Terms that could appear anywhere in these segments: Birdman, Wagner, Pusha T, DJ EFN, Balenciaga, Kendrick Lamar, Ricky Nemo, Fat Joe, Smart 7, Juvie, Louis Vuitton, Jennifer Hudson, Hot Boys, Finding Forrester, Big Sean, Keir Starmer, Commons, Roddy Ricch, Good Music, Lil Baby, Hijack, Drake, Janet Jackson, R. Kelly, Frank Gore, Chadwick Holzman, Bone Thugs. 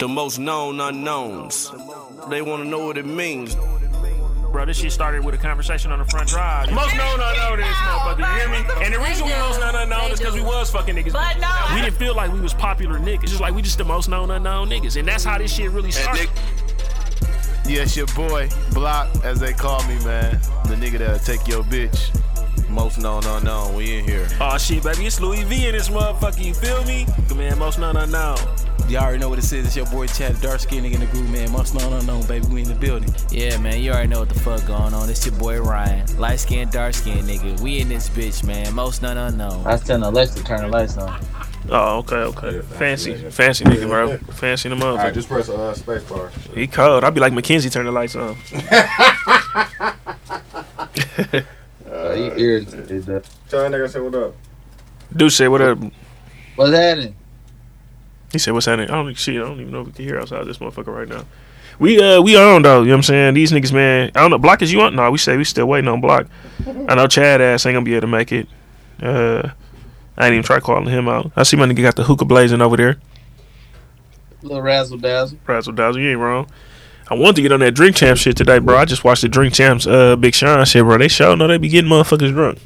the most known unknowns. They want to know what it means. Bro, this shit started with a conversation on the front drive. Most known unknown is this motherfucker, you hear me? And the reason we most known unknown is because we was fucking niggas. But no, we didn't feel like we was popular niggas. Just like we just the most known unknown niggas. And that's how this shit really started. Yes, your boy, Block, as they call me, man. The nigga that'll take your bitch. Most known unknown, we in here. Aw, shit, baby, it's Louis V in this motherfucker, you feel me? Man, most known unknown. Y'all already know what it says. It's your boy Chad, dark skin nigga in the group, man. Most known unknown, baby, we in the building. Yeah, man, you already know what the fuck going on. It's your boy Ryan, light skin, dark skin nigga. We in this bitch, man. Most known unknown. I was telling Alexa to turn the lights on. Oh, okay. Yeah, fancy nigga, bro. Fancy the motherfucker. Alright, just press space bar. He cold. I'd be like McKenzie, turn the lights on. He irritated that. Tell that nigga I said what up. Dude said what up. What's happening? He said what's happening. I don't even know if we can hear outside this motherfucker right now. We on though, you know what I'm saying? These niggas, man, I don't know. Block is you on? No, we say we still waiting on Block. I know Chad ass ain't gonna be able to make it. I ain't even try calling him out. I see my nigga got the hookah blazing over there. Little razzle dazzle. Razzle dazzle, you ain't wrong. I wanted to get on that Drink Champs shit today, bro. I just watched the Drink Champs Big Sean shit, bro. They sure know they be getting motherfuckers drunk.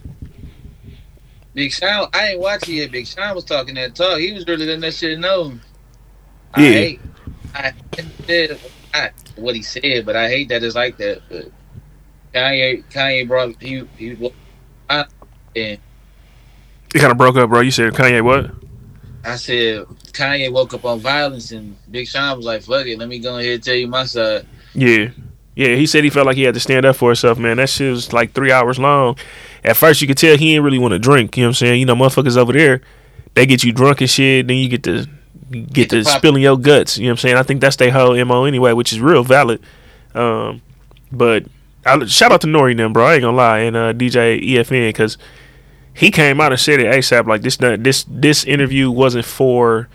Big Sean, I ain't watch it yet. Big Sean was talking that talk. He was really letting that shit know. Yeah. I hate what he said, but I hate that it's like that. But Kanye brought he and it kind of broke up, bro. You said Kanye what? I said Kanye woke up on violence, and Big Sean was like, fuck it, let me go ahead and tell you my side. Yeah. Yeah, he said he felt like he had to stand up for himself, man. That shit was like 3 hours long. At first, you could tell he didn't really want to drink, you know what I'm saying? You know, motherfuckers over there, they get you drunk and shit, then you get to spilling your guts, you know what I'm saying? I think that's their whole MO anyway, which is real valid. But shout out to Nori and them, bro. I ain't gonna lie, and DJ EFN, because he came out and said it ASAP, like this interview wasn't for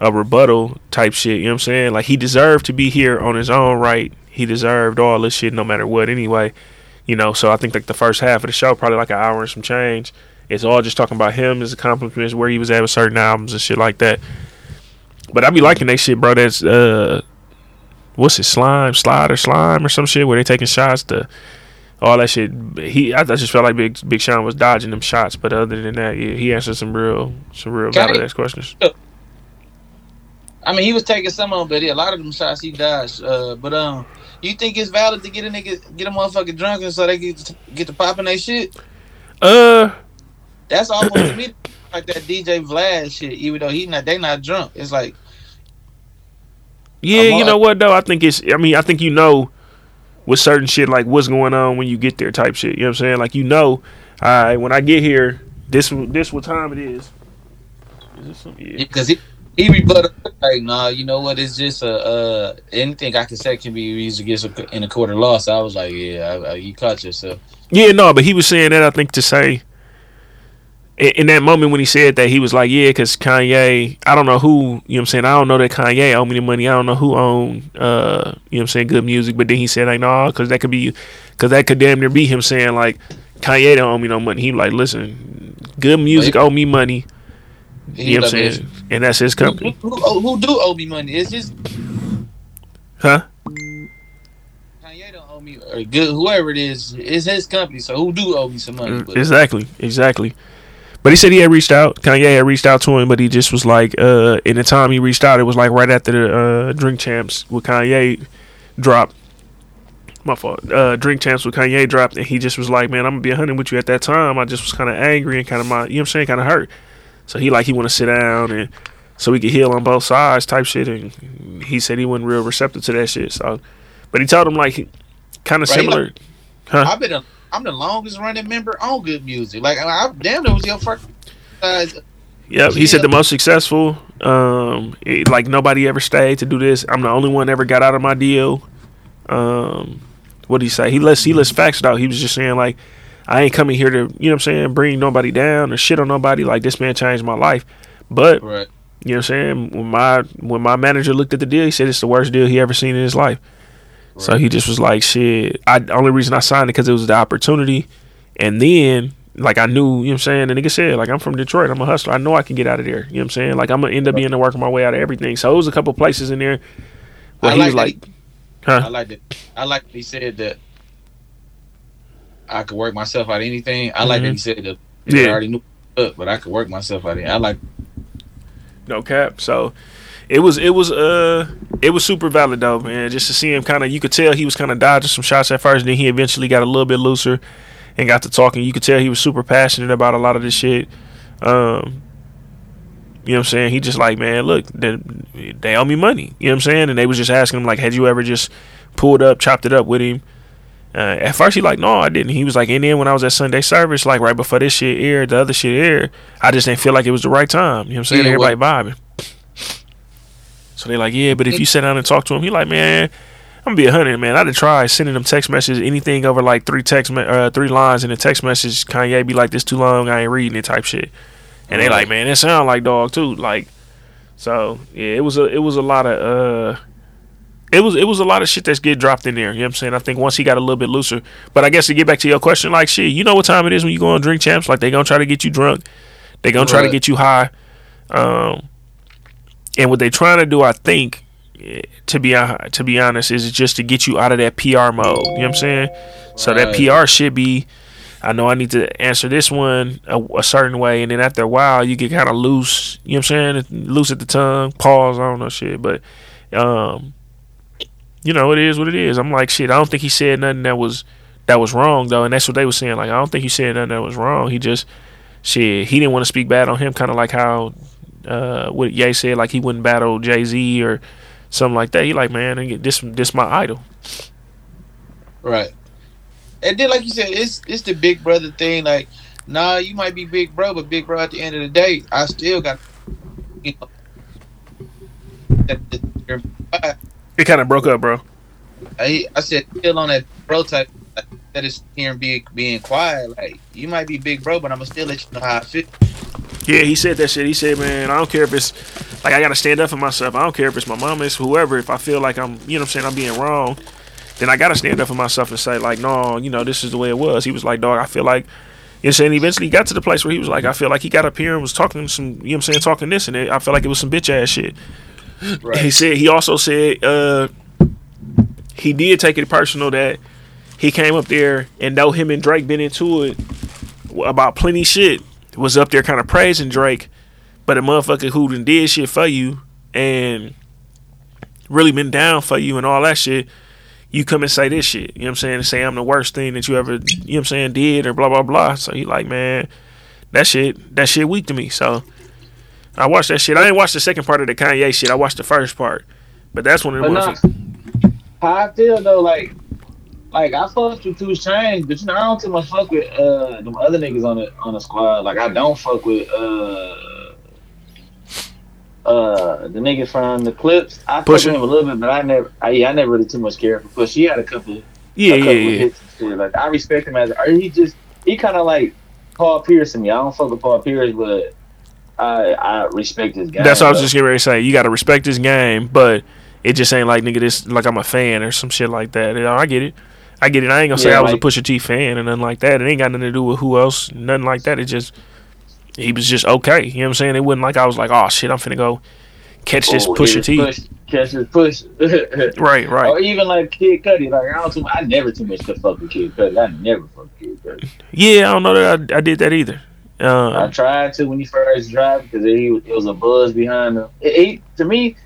a rebuttal type shit, you know what I'm saying? Like, he deserved to be here on his own right. He deserved all this shit no matter what anyway, you know? So I think like the first half of the show, probably like an hour and some change, it's all just talking about him, his accomplishments, where he was at with certain albums and shit like that. But I be liking that shit, bro. That's, what's it, Slime or some shit where they taking shots to... all that shit. I just felt like Big Sean was dodging them shots, but other than that, yeah, he answered some real valid ass questions. I mean, he was taking some of them, but yeah, a lot of them shots he dodged. But you think it's valid to get a motherfucker drunk and so they get to popping their shit? That's almost to me like that DJ Vlad shit. Even though they not drunk, it's like, yeah, you know what though? I think you know. With certain shit, like what's going on when you get there type shit. You know what I'm saying? Like, you know, when I get here, this what time it is. Because he rebutted, like, nah, you know what? It's just anything I can say can be used against in a court of law. So I was like, yeah, you caught yourself. Yeah, no, but he was saying that, I think, to say, in that moment when he said that, he was like, yeah, because Kanye, I don't know who, you know what I'm saying? I don't know that Kanye owe me the money. I don't know who owned, you know what I'm saying, Good Music. But then he said, like, no, because that could damn near be him saying, like, Kanye don't owe me no money. He like, listen, Good Music owe me money. You know what I'm saying? And that's his company. Who do owe me money? It's just... Huh? Kanye don't owe me, or Good, whoever it is, it's his company. So who do owe me some money? But exactly. But he said he had reached out. Kanye had reached out to him, but he just was like, in the time he reached out, it was like right after the Drink Champs with Kanye dropped. My fault. Drink Champs with Kanye dropped, and he just was like, man, I'm going to be 100 with you at that time. I just was kind of angry and kind of, you know what I'm saying, kind of hurt. So he want to sit down and so we could heal on both sides type shit, and he said he wasn't real receptive to that shit. So, but he told him, like, kind of similar. Huh? I'm the longest running member on Good Music. Like, I damn near was your first. Yep, he said the most successful. Like, nobody ever stayed to do this. I'm the only one ever got out of my deal. What did he say? He lists facts out. He was just saying, like, I ain't coming here to, you know what I'm saying, bring nobody down or shit on nobody. Like, this man changed my life. But, right. You know what I'm saying, when my manager looked at the deal, he said it's the worst deal he ever seen in his life. So he just was like, shit, the only reason I signed it because it was the opportunity. And then like I knew, you know what I'm saying, the nigga said, like, I'm from Detroit, I'm a hustler, I know I can get out of there, you know what I'm saying, like, I'm gonna end up being to work my way out of everything. So it was a couple places in there where he was like, I like that he said that I could work myself out of anything. I like that he said that I already knew up, but I could work myself out of it. I like, no cap. So it was super valid though, man. Just to see him kind of, you could tell he was kind of dodging some shots at first, then he eventually got a little bit looser and got to talking. You could tell he was super passionate about a lot of this shit. You know what I'm saying? He just like, man, look, they owe me money. You know what I'm saying? And they was just asking him, like, had you ever just pulled up, chopped it up with him? At first, he like, no, I didn't. He was like, and then when I was at Sunday service, like right before this shit aired, the other shit aired, I just didn't feel like it was the right time. You know what I'm saying? Yeah, everybody vibing. So they like, yeah, but if you sit down and talk to him, he like, man, I'm gonna be 100, man. I'd have tried sending them text messages, anything over like three lines in a text message. Kanye be like, this too long, I ain't reading it type shit. And they like, man, that sound like dog too. Like, so yeah, it was a lot of shit that's get dropped in there. You know what I'm saying? I think once he got a little bit looser. But I guess to get back to your question, like, shit, you know what time it is when you go on Drink Champs? Like, they gonna try to get you drunk. They gonna try to get you high. And what they trying to do, I think, to be honest, is just to get you out of that PR mode. You know what I'm saying? So that PR shit be, I know I need to answer this one a certain way, and then after a while you get kind of loose, you know what I'm saying? Loose at the tongue, pause, I don't know shit, but you know, it is what it is. I'm like, shit, I don't think he said nothing that was wrong though, and that's what they were saying, like, I don't think he said nothing that was wrong. He just, shit, he didn't want to speak bad on him, kind of like how what Ye said, like he wouldn't battle Jay-Z or something like that. He like, man, this my idol. Right. And then, like you said, it's the big brother thing. Like, nah, you might be big bro, but big bro at the end of the day, I still got, you know. It kind of broke up, bro. I said, still on that bro type, like, that is here and being quiet. Like, you might be big bro, but I'm going to still let you know how I feel. Yeah, he said that shit. He said, man, I don't care if it's, like, I got to stand up for myself. I don't care if it's my mama, it's whoever. If I feel like I'm, you know what I'm saying, I'm being wrong, then I got to stand up for myself and say, like, no, you know, this is the way it was. He was like, dog, I feel like, you know what I'm saying? Eventually he got to the place where he was like, I feel like he got up here and was talking some, you know what I'm saying, talking this, and I feel like it was some bitch ass shit. Right. He said, he also said, he did take it personal that he came up there, and though him and Drake been into it about plenty shit, was up there kind of praising Drake, but a motherfucker who done did shit for you and really been down for you and all that shit, you come and say this shit, you know what I'm saying, and say I'm the worst thing that you ever, you know what I'm saying, did, or blah, blah, blah. So he like, man, that shit weak to me. So I watched that shit. I didn't watch the second part of the Kanye shit. I watched the first part. But that's one of the ones. How I feel, though, like I fucked with 2 Chainz, but, you know, I don't too much fuck with them other niggas on the squad. Like, I don't fuck with the nigga from the clips. I fucked him a little bit, but I never really too much cared for Pusha. He had a couple hits and shit. Like, I respect him as, or he kind of like Paul Pierce to me. I don't fuck with Paul Pierce, but I respect his game. That's what I was just getting ready to say. You gotta respect his game, but it just ain't like, nigga, this like I'm a fan or some shit like that. And I get it. I ain't gonna say I was a Pusha T fan and nothing like that. It ain't got nothing to do with who else, nothing like that. It just, he was just okay. You know what I'm saying? It wasn't like I was like, oh shit, I'm finna go catch this Pusha T. Catch this push. Right. Or even like Kid Cudi. Like, I never too much to fuck with Kid Cudi. I never fuck with Kid Cudi. Yeah, I don't know that I did that either. I tried to when he first dropped, because it was a buzz behind him. To me,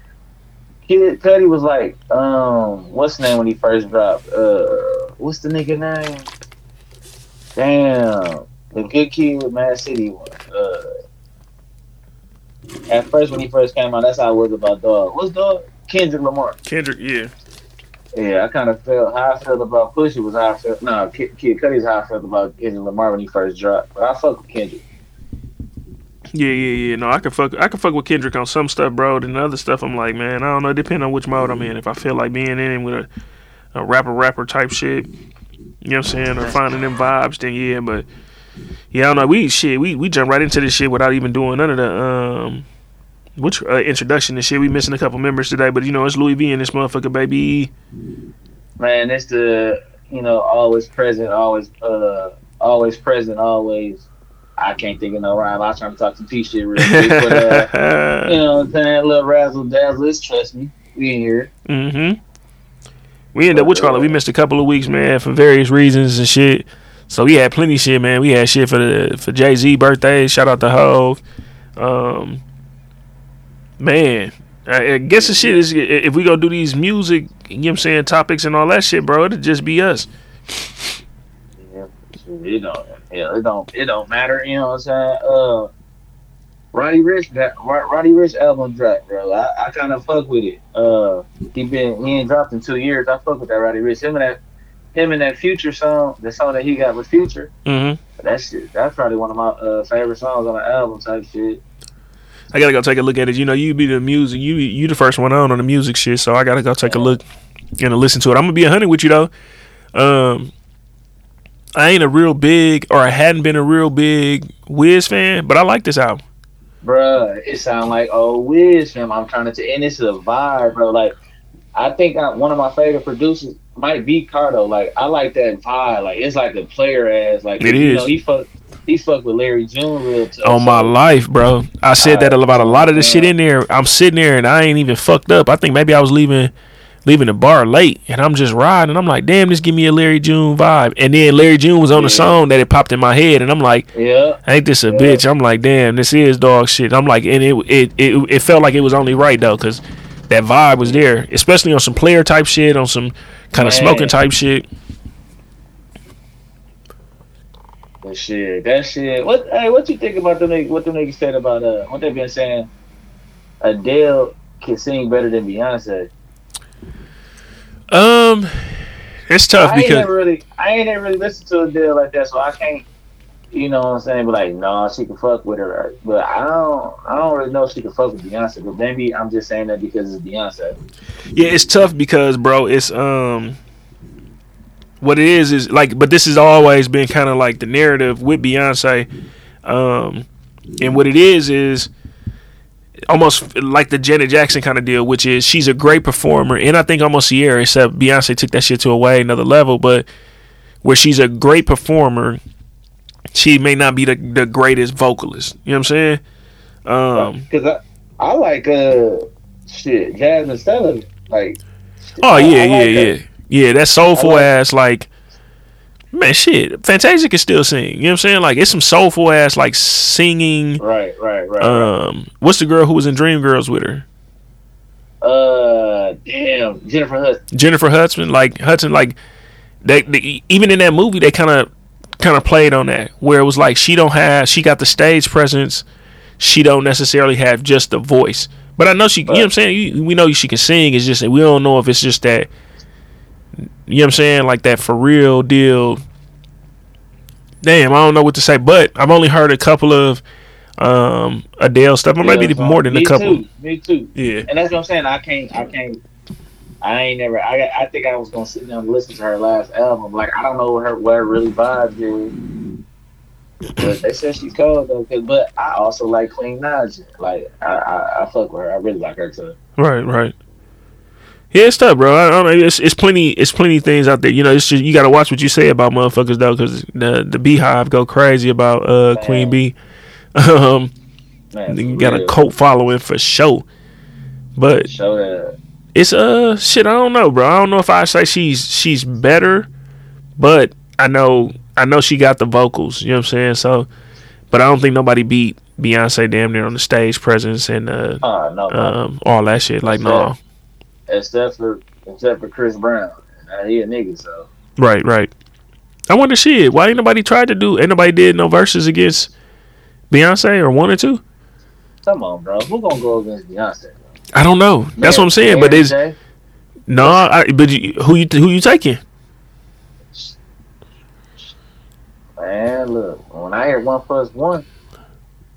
Kid Cudi was like, what's his name when he first dropped? What's the nigga name? Damn. The good kid with Mad City one. At first, when he first came out, that's how I was about dog. What's dog? Kendrick Lamar. Kendrick, yeah. Yeah, I kind of felt how I felt about Pusha was how I felt. No, Kid Cudi's how I felt about Kendrick Lamar when he first dropped. But I fuck with Kendrick. Yeah. No, I can fuck with Kendrick on some stuff, bro. And the other stuff, I'm like, man, I don't know. Depending on which mode I'm in. If I feel like being in it with a rapper type shit, you know what I'm saying, or finding them vibes, then yeah, but. Yeah, I don't know. We jump right into this shit without even doing none of the introduction and shit. We missing a couple members today, but you know it's Louis V and this motherfucker, baby. Man, it's the, you know, always present, always always present, always. I can't think of no rhyme. I try to talk some P shit real quick, but you know what I'm saying? A little razzle dazzle. Trust me, we in here. Mm-hmm. We end up we missed a couple of weeks, man, for various reasons and shit. So we had plenty of shit, man. We had shit for Jay-Z birthday. Shout out to Hov. Man, I guess the shit is, if we gonna do these music, you know what I'm saying, topics and all that shit, bro, it'll just be us. Yeah, it don't matter, you know what I'm saying? Roddy Ricch album dropped, bro. I kind of fuck with it. He ain't dropped in 2 years. I fuck with that Roddy Ricch. Him and that Future song, the song that he got with Future. Mm-hmm. That's probably one of my favorite songs on the album type shit. I gotta go take a look at it. You know, you be the music. You the first one on the music shit. So I gotta go take a look and listen to it. I'm gonna be 100 with you though. I hadn't been a real big Wiz fan, but I like this album. Bruh, it sound like old Wiz, fam. I'm trying to and this is a vibe, bro. Like, I think one of my favorite producers might be Cardo. Like, I like that vibe. Like, it's like a player ass. Like, it is. Know, he fucked with Larry June real tough. On my life, bro. I said that about a lot of the shit in there. I'm sitting there and I ain't even fucked up. I think maybe I was leaving the bar late and I'm just riding. And I'm like, damn, this give me a Larry June vibe. And then Larry June was on the song that it popped in my head, and I'm like, ain't this a bitch? I'm like, damn, this is dog shit. I'm like, and it felt like it was only right though, because that vibe was there, especially on some player type shit, on some kind of smoking type shit. But shit, that shit. What you think about them? What them niggas said about what they been saying? Adele can sing better than Beyonce. It's tough because I ain't ever really listened to Adele like that, so I can't. You know what I'm saying? But like, no, she can fuck with her. But I don't really know if she can fuck with Beyonce. But maybe I'm just saying that because it's Beyonce. Yeah, it's tough because, bro, it's what it is like. But this has always been kind of like the narrative with Beyonce, and what it is almost like the Janet Jackson kind of deal, which is she's a great performer, and I think almost Sierra, except Beyonce took that shit to another level. But where she's a great performer, she may not be the greatest vocalist. You know what I'm saying? Because I like shit, Jasmine Stellan. Like, yeah, that soulful ass, like, man, shit, Fantasia can still sing. You know what I'm saying? Like, it's some soulful ass, like, singing. Right. What's the girl who was in Dreamgirls with her? Damn, Jennifer Hudson. Like, they even in that movie, they kind of played on that, where it was like she got the stage presence, she don't necessarily have just the voice. But I know she, you know what I'm saying? We know she can sing. It's just we don't know if it's just that. You know what I'm saying? Like that for real deal. Damn, I don't know what to say, but I've only heard a couple of Adele stuff. I might be more than a couple. Me too. Yeah. And that's what I'm saying. I think I was gonna sit down and listen to her last album. Like, I don't know where really vibes is. But they said she's cold though. But I also like Queen Naja. Like, I fuck with her. I really like her too. Right. Yeah, it's tough, bro. I don't know. It's plenty things out there. You know, it's just you gotta watch what you say about motherfuckers though, because the Beehive go crazy about Queen B. You got a cult following for sure. But show that. It's shit. I don't know, bro. I don't know if I say she's better, but I know she got the vocals. You know what I'm saying? So, but I don't think nobody beat Beyonce damn near on the stage presence and all that shit. Like, no. Except for Chris Brown, he a nigga. So right. I wonder shit. Why ain't nobody tried to do? Ain't nobody did no verses against Beyonce or one or two? Come on, bro. Who gonna go against Beyonce? I don't know. That's what I'm saying. But there's who you taking? Man, look. When I hear 1+1,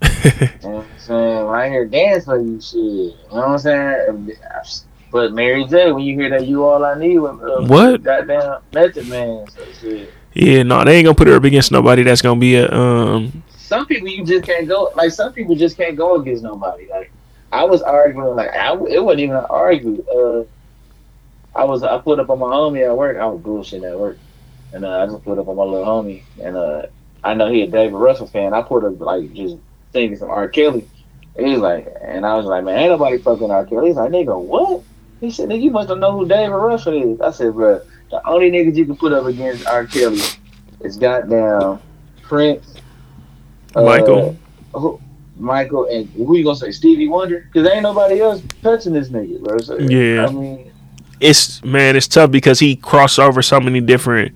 you know what I'm saying? When I hear dance for you, shit. You know what I'm saying? But Mary J, when you hear that, you all I need with what? Goddamn Method Man. So shit. Yeah, no, they ain't gonna put her up against nobody. That's gonna be a Some people you just can't go. Like, some people just can't go against nobody. Like. I was arguing, like, it wasn't even an argument. I put up on my homie at work. I was bullshitting at work. and I just put up on my little homie, and I know he a David Russell fan. I put up like just singing some R. Kelly. He's like, and I was like, man, ain't nobody fucking R. Kelly. He's like, nigga, what? He said, nigga, you must don't know who David Russell is. I said, bro, the only niggas you can put up against R. Kelly is goddamn Prince, Michael. Michael, and who you gonna say? Stevie Wonder? Because ain't nobody else touching this nigga, bro. So, yeah, I mean, it's tough because he crossed over so many different.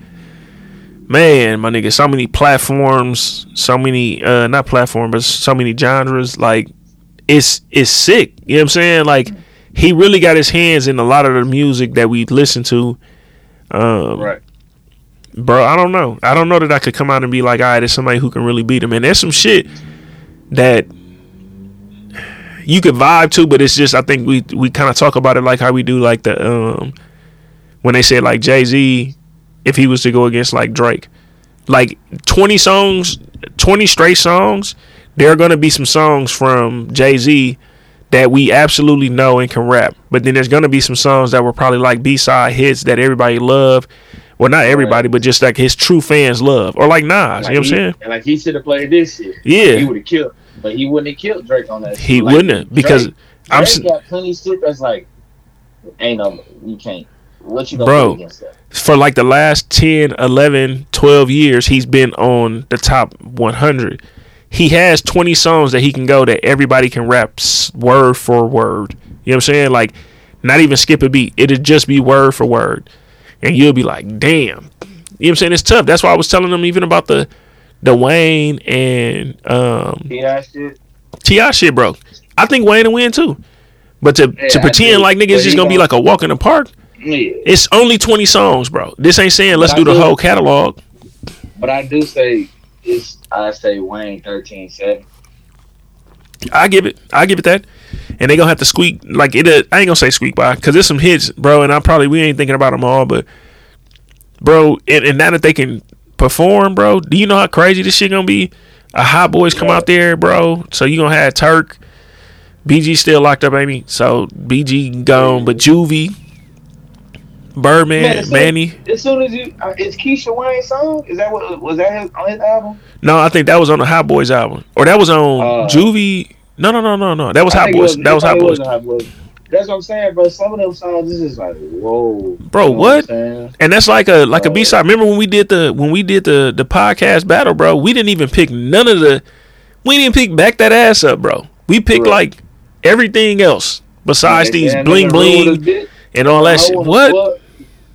Man, my nigga, so many platforms, so many not platform, but so many genres. Like, it's sick. You know what I'm saying? Like, he really got his hands in a lot of the music that we listen to. Right. Bro, I don't know. I don't know that I could come out and be like, all right, there's somebody who can really beat him. And there's some shit that you could vibe to, but it's just, I think we kind of talk about it like how we do, like the when they said like Jay-Z, if he was to go against like Drake, like 20 straight songs, there are going to be some songs from Jay-Z that we absolutely know and can rap. But then there's going to be some songs that were probably like B-side hits that everybody love. Well, not everybody, but just like his true fans love. Or like Nas, like, you know what I'm saying? And like he should have played this shit. Yeah. Like, he would have killed. But he wouldn't have killed Drake on that shit. He wouldn't have. Because Drake got plenty of shit that's like, ain't no, you can't. What you gonna do against that? For like the last 10, 11, 12 years, he's been on the top 100. He has 20 songs that he can go that everybody can rap word for word. You know what I'm saying? Like, not even skip a beat. It'll just be word for word. And you'll be like, damn. You know what I'm saying? It's tough. That's why I was telling them even about the Wayne and T.I. shit. T.I. shit, bro. I think Wayne will win too. But to pretend like niggas just gonna be like a walk in the park. Yeah. It's only 20 songs, bro. This ain't saying let's do the whole catalog. But I do say I say Wayne 13-7. I give it that. And they gonna have to squeak like it. I ain't gonna say squeak by because there's some hits, bro. And we ain't thinking about them all, but bro, and now that they can perform, bro, do you know how crazy this shit gonna be? A Hot Boys come out there, bro. So you gonna have Turk, BG still locked up, Amy. So BG gone, but Juvie, Birdman, Manny. As soon as you, is Keisha Wayne's song? Is that what was that on his album? No, I think that was on the Hot Boys album, or that was on Juvie. No. That was Hot Boys. That was Hot Boys. That's what I'm saying, bro. Some of those songs, this is like, whoa, bro. You know what? And that's like a B-side. Remember when we did the podcast battle, bro? We didn't even pick none of the. We didn't pick Back That Ass Up, bro. We picked like everything else besides these bling bling and all that shit. What?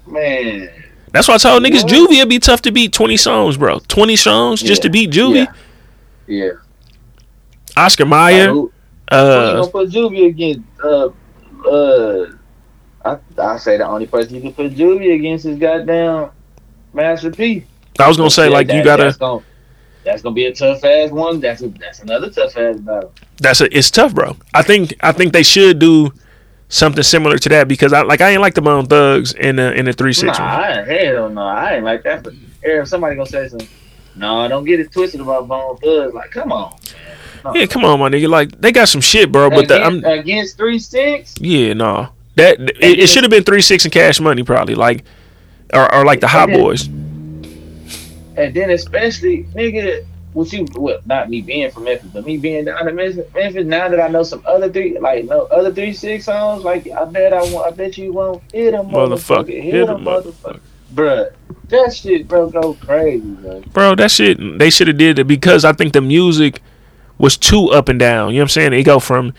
Man, that's why I told niggas Juvie would be tough to beat. 20 songs, bro. 20 songs just to beat Juvie. Yeah. Oscar Mayer. You gonna put Juvie against? I say the only person you can put Juvie against is goddamn Master P. I was gonna say like that, you gotta. That's gonna be a tough ass one. That's another tough ass battle. It's tough, bro. I think they should do something similar to that because I ain't like the Bone Thugs in the 3 6. Hell no, I ain't like that. But if somebody gonna say something, no, don't get it twisted about Bone Thugs. Like, come on. Yeah, come on, my nigga. Like, they got some shit, bro. But against 3 6. Yeah, no. That it should have been 3 6 and Cash Money, probably. Like, or like the Hot Boys. And then especially, nigga, not me being from Memphis, but me being down in Memphis. Now that I know some other 3 6 songs, like I bet you won't hit them, motherfucker. Hit them, motherfucker. Bruh, that shit, bro, go crazy, bro. Bro, that shit they should have did it because I think the music was too up and down. You know what I'm saying? They go from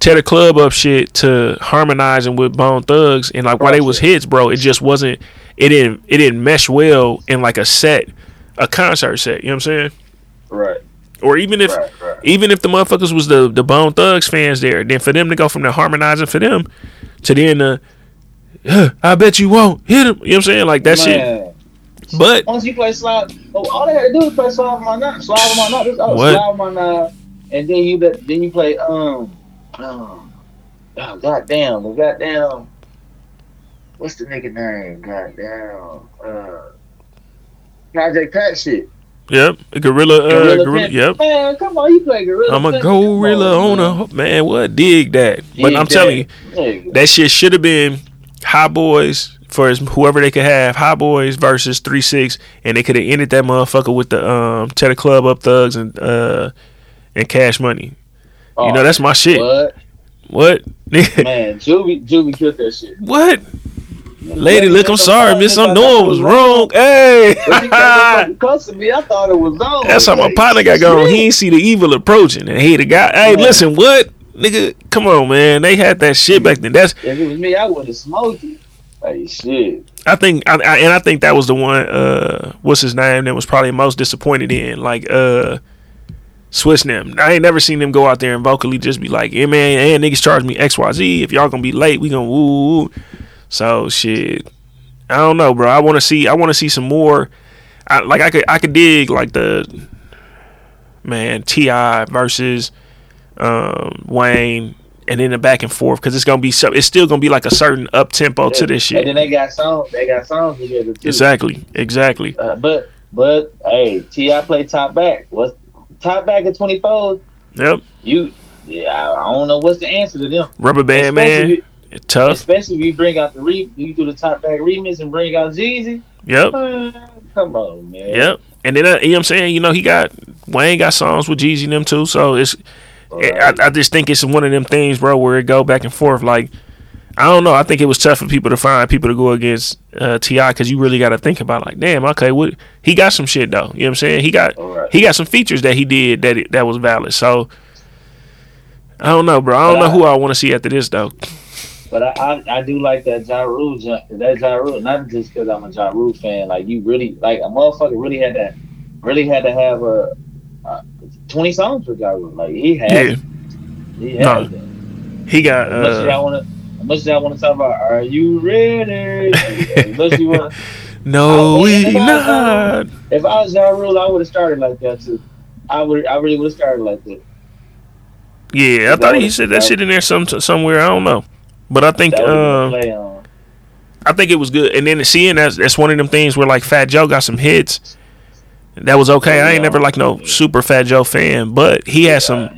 tear the club up shit to harmonizing with Bone Thugs, and like while they was hits, bro, it just wasn't. It didn't mesh well in like a concert set. You know what I'm saying? Right. Or even if the motherfuckers was the Bone Thugs fans there, then for them to go from the harmonizing for them to then I bet you won't hit him. You know what I'm saying? Like that shit. But once you play slide, all they had to do was play slide them on up, and then you play goddamn, what's the nigga name? Goddamn, Project Pat shit. Yep, Gorilla. Yep. Man, come on, you play Gorilla. I'm a gorilla on a man. What dig that? But I'm telling you, that shit should have been Hot Boys. for whoever they could have, Hot Boys versus 3 6, and they could have ended that motherfucker with the Cheddar Club, Up Thugs, and Cash Money. Oh, you know, that's my shit. What? Man, Juvie killed that shit. What? Lady, look, I'm sorry, miss. I'm doing was wrong. Hey, because of me, I thought it was wrong. That's how my partner got gone. He ain't see the evil approaching, and he the guy. Hey, listen, what? Nigga, come on, man. They had that shit back then. That's, if it was me, I would have smoked it. Like, shit. I think that was the one. What's his name? That was probably most disappointed in. Like, Swiss them. I ain't never seen them go out there and vocally just be like, "Hey, man, hey, niggas charge me XYZ. If y'all gonna be late, we gonna woo." So shit, I don't know, bro. I want to see some more. I could dig like the man T.I. versus Wayne, and then the back and forth, because it's still gonna be like a certain up tempo to this shit. And then they got songs together too. Exactly. But hey, T.I. played top back. What's top back at 24? Yep. I don't know what's the answer to them. Rubber band, man. It's tough. Especially if you bring out you do the top back remix and bring out Jeezy. Yep. Come on, man. Yep. And then you know what I'm saying, you know, Wayne got songs with Jeezy and them too. So it's right. I just think it's one of them things, bro, where it go back and forth. Like, I don't know. I think it was tough for people to find people to go against T.I. because you really got to think about, like, damn, okay, what he got some shit though. You know what I'm saying? He got some features that he did that was valid. So I don't know, bro. I don't know who I want to see after this though. But I do like that Ja Rule jump. That Ja Rule, not just because I'm a Ja Rule fan. Like, you really, like, a motherfucker really had to have 20 songs with Ja Rule. Like, he had them. He got. Unless y'all want to talk about, are you ready? Unless you want. No, we not. If I was Ja Rule, I would have started like that too. I really would have started like that. Yeah, I thought he said that shit in there somewhere. I don't know. But I think it was good. And then seeing that's one of them things where, like, Fat Joe got some hits. That was okay. I ain't never, like, no super Fat Joe fan. But he had some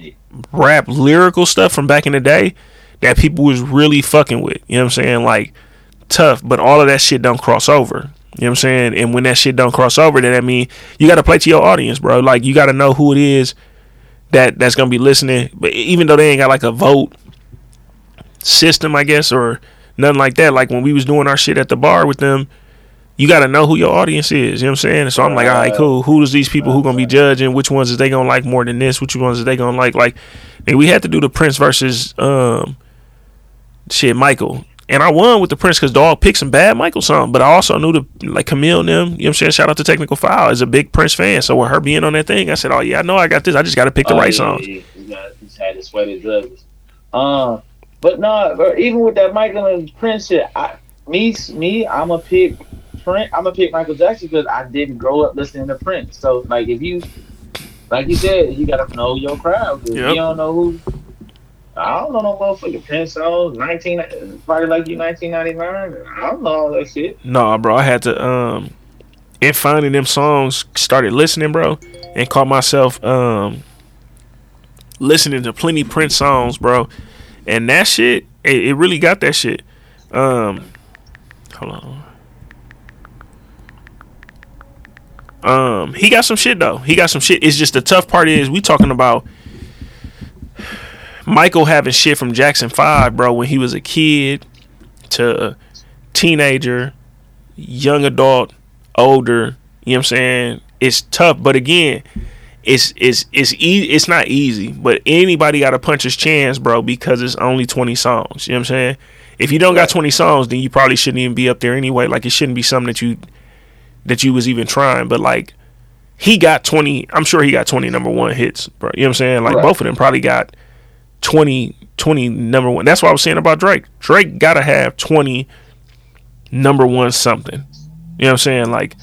rap lyrical stuff from back in the day that people was really fucking with. You know what I'm saying? Like, tough. But all of that shit don't cross over. You know what I'm saying? And when that shit don't cross over, then that mean you got to play to your audience, bro. Like, you got to know who it is that's going to be listening. But even though they ain't got, like, a vote system, I guess, or nothing like that. Like, when we was doing our shit at the bar with them, you got to know who your audience is. You know what I'm saying? So I'm like, all right, cool. Who is these people who going to be judging? Which ones is they going to like more than this? Which ones is they going to like? Like, and we had to do the Prince versus Michael. And I won with the Prince because dog picked some bad Michael song. But I also knew like Camille and them. You know what I'm saying? Shout out to Technical File. Is a big Prince fan. So with her being on that thing, I said, oh yeah, I know I got this. I just got to pick the right songs. Yeah. He's had to sweat his drugs. But no, even with that Michael and Prince shit, I'm gonna pick Michael Jackson because I didn't grow up listening to Prince. So, like, if you, like you said, you gotta know your crowd. Cause you don't know who. I don't know no motherfucking Prince songs. Probably like you, 1999. I don't know all that shit. No, bro, I had to in finding them songs, started listening, bro, and caught myself listening to plenty Prince songs, bro. And that shit, it really got that shit. Hold on. He got some shit, though. He got some shit. It's just the tough part is we talking about Michael having shit from Jackson 5, bro, when he was a kid to teenager, young adult, older. You know what I'm saying? It's tough. But again, it's not easy, but anybody got a puncher's chance, bro, because it's only 20 songs. You know what I'm saying? If you don't got 20 songs, then you probably shouldn't even be up there anyway. Like, it shouldn't be something that you was even trying. But, like, he got 20. I'm sure he got 20 number one hits, bro. You know what I'm saying? Like, both of them probably got 20 number one. That's what I was saying about Drake. Drake gotta have 20 number one something. You know what I'm saying? Like,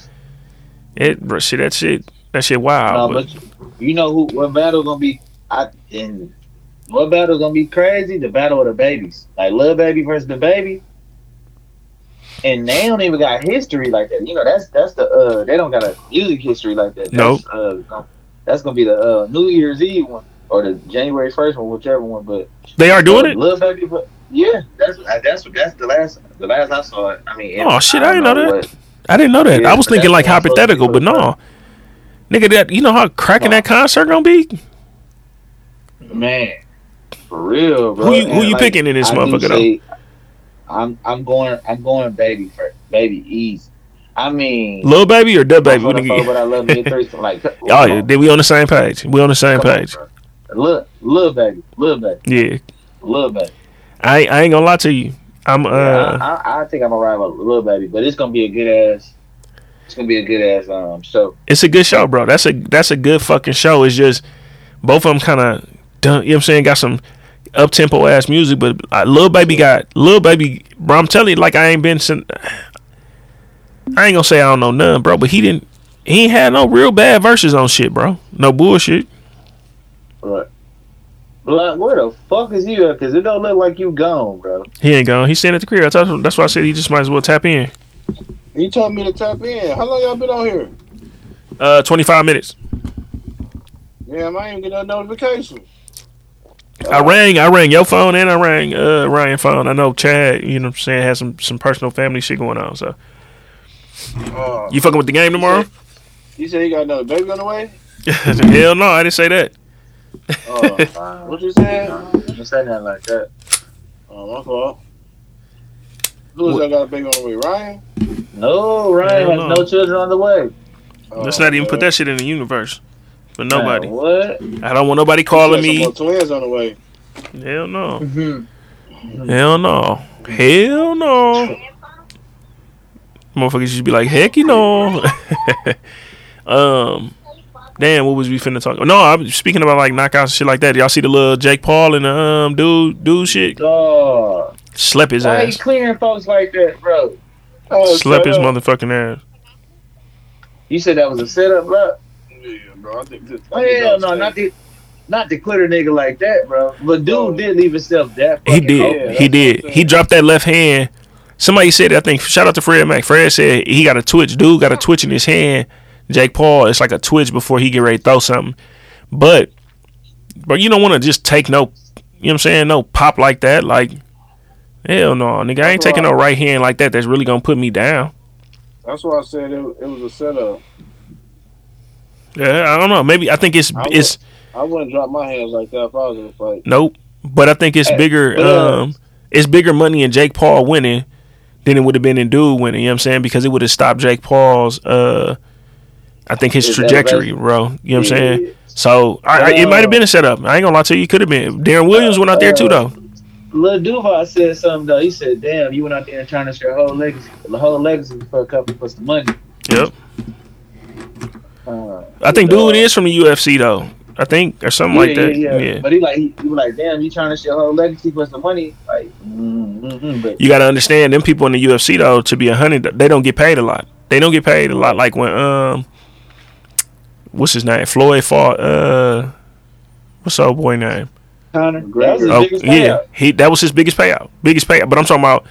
bro, shit, that shit. That shit, wow. No, but you know what battle gonna be? What battle gonna be crazy? The battle of the babies, like Lil Baby versus the Baby, and they don't even got history like that. You know, that's the they don't got a music history like that. No, nope. That's gonna be the New Year's Eve one or the January 1st one, whichever one. But they are doing it. Lil Baby, Yeah, that's the last I saw it. I mean, oh shit, I didn't know that. Yeah, I was thinking like hypothetical, but no, nigga, that you know how cracking that concert gonna be, man. For real, bro. Who you like, picking in this motherfucker though? I'm going baby easy. I mean, Lil Baby or Da Baby? But I love me threesome. Like, oh yeah, then we on the same page. Lil Baby. Yeah, Lil Baby. I ain't gonna lie to you. I think I'm gonna ride with Lil Baby, but it's gonna be a good ass. It's gonna be a good ass show. It's a good show, bro. That's a good fucking show. It's just both of them kind of done. You know what I'm saying? Got some up tempo ass music, but Lil Baby. Bro, I'm telling you, like I ain't been since. I ain't gonna say I don't know none, bro, but he ain't had no real bad verses on shit, bro. No bullshit. Right. Like, where the fuck is you at? Because it don't look like you gone, bro. He ain't gone. He's staying at the crib. I told him, that's why I said he just might as well tap in. He told me to tap in. How long y'all been on here? 25 minutes. Damn, I ain't get no notification. I rang your phone and I rang Ryan's phone. I know Chad, you know what I'm saying, had some personal family shit going on, so. You fucking with the game tomorrow? You said he got another baby on the way? Hell no, I didn't say that. What you said? I didn't say nothing like that. Oh, my fault. Who's that got a baby on the way? Ryan? No, Ryan has no children on the way. Let's not even put that shit in the universe. For nobody. Man, what? I don't want nobody calling me. Some twins on the way. Hell no. Mm-hmm. Hell no. Hell no. Motherfuckers should be like, heck, you know. Damn, what was we finna talk? No, I'm speaking about like knockouts and shit like that. Y'all see the little Jake Paul and the dude shit? Oh, slap his ass. Why you clearing folks like that, bro? Oh, slap his motherfucking ass. You said that was a setup, bro? Yeah, bro. I think this. Oh, hell no, not the quitter nigga like that, bro. But dude did leave himself that. He did. Yeah, he did. He dropped that left hand. Somebody said, I think, shout out to Fred Mac. Fred said he got a twitch. Dude got a twitch in his hand. Jake Paul, it's like a twitch before he get ready to throw something. But you don't want to just take no, you know what I'm saying, no pop like that. Like, hell no, nigga, I ain't taking no right hand like that that's really going to put me down. That's why I said it was a setup. Yeah, I don't know. Maybe, I think it's. I wouldn't drop my hands like that if I was in a fight. Nope. But I think it's bigger. It's bigger money in Jake Paul winning than it would have been in dude winning, you know what I'm saying? Because it would have stopped Jake Paul's, I think his trajectory, bro. You know what I'm saying? So it might have been a setup. I ain't gonna lie to you, it could have been. Darren Williams went out there too, though. Lil Duval said something though. He said, "Damn, you went out there and tarnished your whole legacy, for a couple of some money." Yep. I think dude is from the UFC though. I think or something like that. Yeah. But he was like, "Damn, you tarnished your whole legacy for some money." Like, but you gotta understand them people in the UFC though. To be 100, they don't get paid a lot. They don't get paid a lot. Like when what's his name? Floyd fought what's old boy name? Conor McGregor. That was his biggest payout. But I'm talking about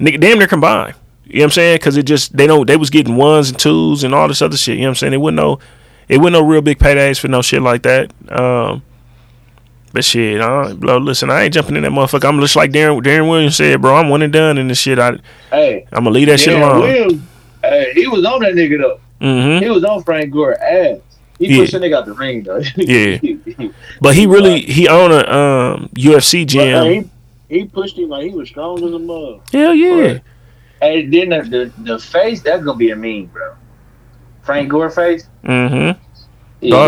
nigga, damn near combined. You know what I'm saying? Because it just they was getting ones and twos and all this other shit. You know what I'm saying? It wasn't no real big paydays for no shit like that. But shit, bro, listen, I ain't jumping in that motherfucker. I'm just like Darren Williams said, bro. I'm one and done in this shit. I'm gonna leave that shit alone. Williams, he was on that nigga though. Mm-hmm. He was on Frank Gore ass. He pushed that nigga out the ring though. Yeah, but he owned a UFC gym. But, he pushed him like he was strong as a mug. Hell yeah. But, then the face that's gonna be a meme, bro. Frank Gore face. Mm-hmm. Yeah,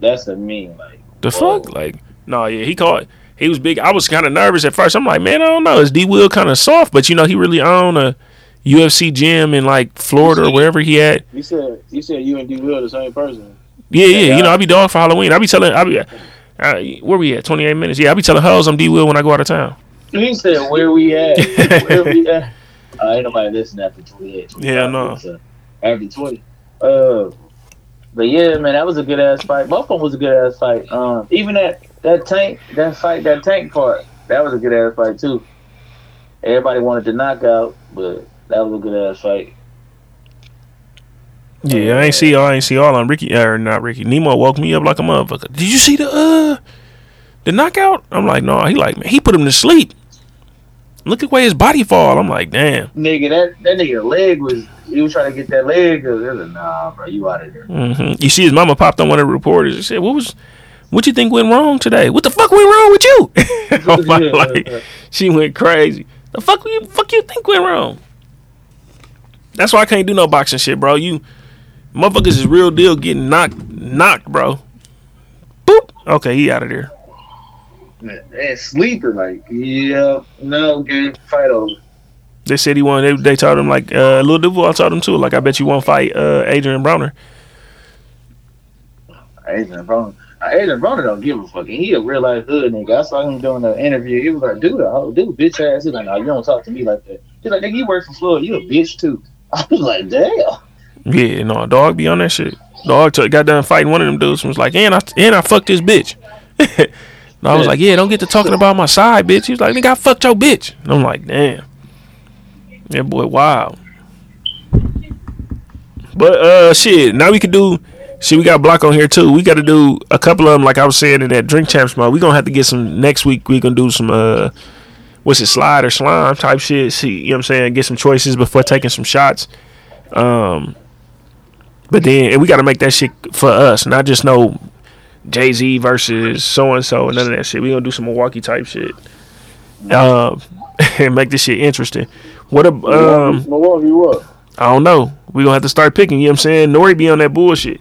that's a meme. Like the fuck, like no, yeah. He caught. He was big. I was kind of nervous at first. I'm like, man, I don't know. Is D-Will kind of soft? But you know, he really owned a UFC gym in like Florida or wherever he at. You said you and D-Will the same person. Yeah. You know, I be dog for Halloween. Where we at? 28 minutes. Yeah, I be telling hoes I'm D-Will when I go out of town. He said where we at? Where we at? Ain't nobody listening after 28. Yeah, no. After 20. But yeah, man, that was a good ass fight. Both of them was a good ass fight. Even that tank part, that was a good ass fight too. Everybody wanted to knock out, but that was a good ass fight. Yeah, I ain't see all on Ricky or not Ricky. Nemo woke me up like a motherfucker. Did you see the knockout? I'm like, no. He like, man, he put him to sleep. Look at where his body fall. I'm like, damn. Nigga, that nigga leg was... He was trying to get that leg. It was like, nah, bro, you out of here. Mm-hmm. You see his mama popped on one of the reporters. She said, what you think went wrong today? What the fuck went wrong with you? Oh, my, like, she went crazy. The fuck you think went wrong? That's why I can't do no boxing shit, bro. You motherfuckers is real deal getting knocked, bro. Boop. Okay, he out of there. That sleeper, like, yeah, no good, fight over. They said he won. They told him, like, Lil Duval told him, too. Like, I bet you won't fight Adrian Broner. Adrian Broner don't give a fuck. He a real-life hood nigga. I saw him doing an interview. He was like, dude, I whole dude, bitch ass. He's like, no, you don't talk to me like that. He's like, nigga, you work for Floyd. You a bitch, too. I was like, damn. Yeah, no, dog be on that shit. Dog got done fighting one of them dudes and was like, and I fucked this bitch. And I was like, yeah, don't get to talking about my side, bitch. He was like, nigga, I fucked your bitch. And I'm like, damn. Yeah, boy, wow. But shit, now we can do. See, we got Block on here too. We got to do a couple of them, like I was saying in that Drink Champs mode. We gonna have to get some next week. We gonna do some slide or slime type shit. See, you know what I'm saying? Get some choices before taking some shots. But then and we got to make that shit for us, not just no Jay-Z versus so and so and none of that shit. We gonna do some Milwaukee type shit. And make this shit interesting. What a Milwaukee what? I don't know. We gonna have to start picking. You know what I'm saying? Nori be on that bullshit.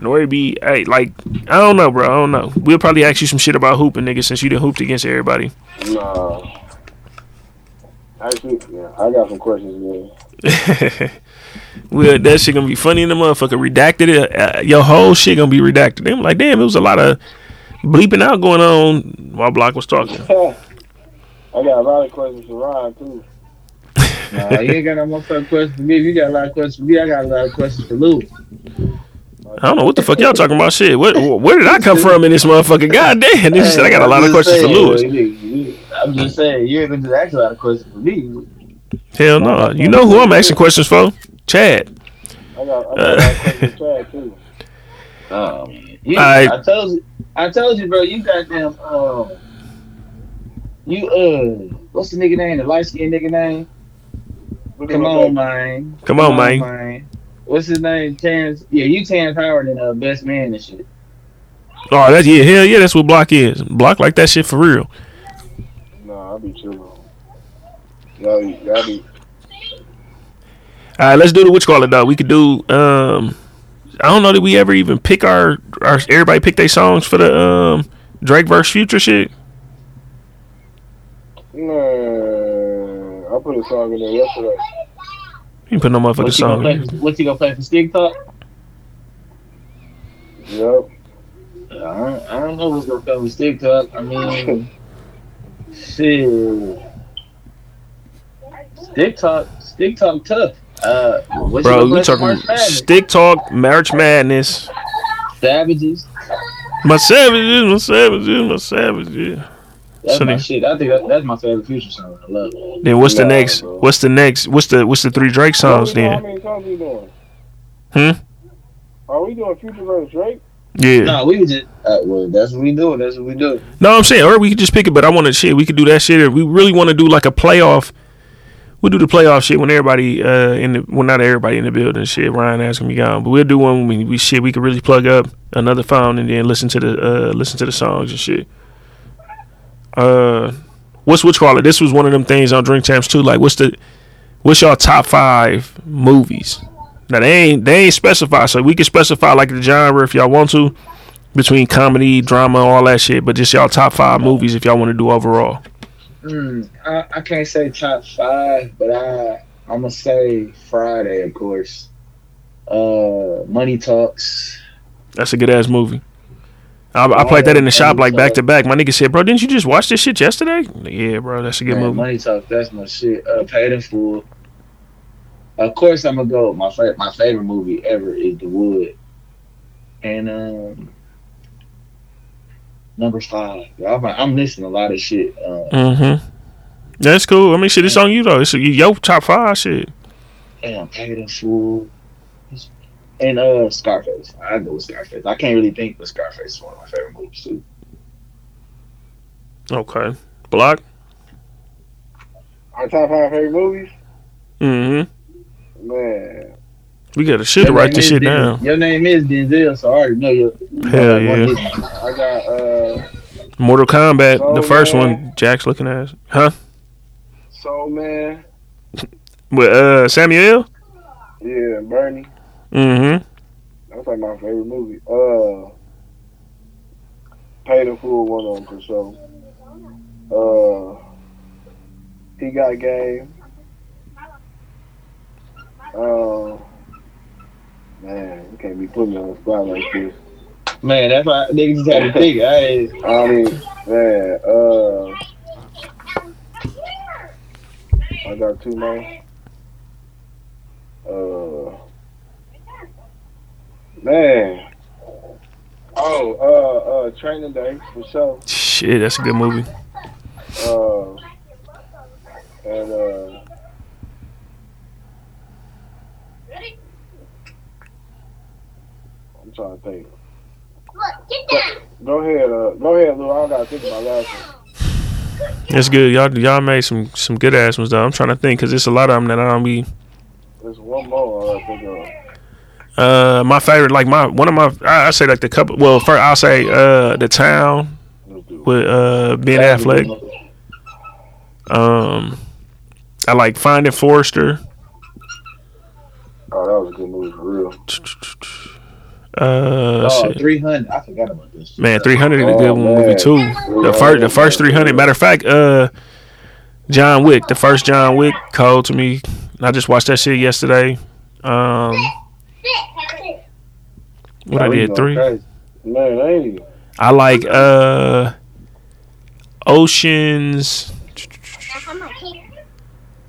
Nori be, hey, like, I don't know, bro. I don't know. We'll probably ask you some shit about hooping, nigga, since you done hooped against everybody. Nah. I got some questions, man. Well, that shit gonna be funny in the motherfucker. Redacted. Your whole shit gonna be redacted. I'm like, damn, it was a lot of bleeping out going on while Block was talking. I got a lot of questions for Ron, too. Nah, you ain't got no motherfucking questions for me. If you got a lot of questions for me, I got a lot of questions for Lou. I don't know what the fuck y'all talking about shit. Where did I come from in this motherfucker? God damn. This shit, I got a lot of questions for Lou. I'm just saying, you ain't gonna just ask a lot of questions for me. Hell no. You know who I'm asking questions for? Chad. I got a lot of questions for Chad, too. I told you, bro, you goddamn... what's the nigga name? The light skinned nigga name? Come on, man. What's his name? Terrence. Yeah, you Terrence Howard and Best Man and shit. Oh, that's yeah, hell yeah, that's what Block is. Block like that shit for real. Nah, I'll be chilling. Y'all be. All right, let's do the dog. We could do. I don't know that we ever even pick our everybody pick their songs for the Drake versus Future shit. Nah, I put a song in there yesterday. You didn't put no motherfucking song in there. What you gonna play for Stig Talk? Yep. I don't know what's gonna play for Stig Talk. I mean, shit. Stig Talk tough. Bro, you talking Stig Talk, Marriage Madness. Savages. My savages. That's so my shit. I think that's my favorite Future song. I love it. Then what's the next? Bro. What's the next? What's the three Drake songs then? How many songs we doing? Are we doing Future versus Drake? Yeah. No, we just that's what we do. That's what we do. No, I'm saying, or we could just pick it. But I want to shit. We could do that shit. If we really want to do like a playoff, we'll do the playoff shit when everybody not everybody in the building. Shit, Ryan ass gonna be gone, but we'll do one when we could really plug up another phone and then listen to the songs and shit. This was one of them things on Drink Champs too. Like, what's y'all top 5 movies? Now they ain't specify, so we can specify like the genre if y'all want to, between comedy, drama, all that shit. But just y'all top 5 movies if y'all want to do overall. I can't say top 5, but I'm gonna say Friday, of course. Money Talks. That's a good ass movie. I played that in the shop like back to back. My nigga said, "Bro, didn't you just watch this shit yesterday?" Yeah, bro, that's a good movie. Money Talk, that's my shit. Paid in Full. Of course, I'm gonna go with my favorite movie ever is The Wood. And number 5. I'm listening to a lot of shit. That's cool. I mean, shit, it's on you though. It's your top 5 shit. And Paid in Full. And Scarface. I go with Scarface. I can't really think, but Scarface is one of my favorite movies too. Okay. Block? Our top 5 favorite movies? Mm-hmm. Man. We got a shit to write this shit down. Your name is Denzel, so I already know you. Hell yeah. I got, Mortal Kombat, Soul the first Man. One. Jack's looking at us. Huh? Soul Man. With, Samuel? Yeah, Bernie. Mm-hmm. That's like my favorite movie. Paid in Full, one of them for sure. He Got Game. Man, you can't be putting me on the spot like this. Man, that's why niggas just had to think. I mean, man, I got two more. Man. Oh, Training Day, for sure. Shit, that's a good movie. And, I'm trying to think. Look, get down. Go ahead, Lou. I don't gotta think about last one. That's good. Y'all made some good ass ones though. I'm trying to think because there's a lot of them that I don't be. There's one more I gotta think of. My favorite, like I say like the couple. Well, first I'll say The Town with Ben Affleck. I like Finding Forrester. Oh, that was a good movie for real. 300. I forgot about this. Man, 300 is a good movie too. The first 300. Matter of fact, John Wick. The first John Wick, cold to me. I just watched that shit yesterday. What I did 3. Man, I like Oceans.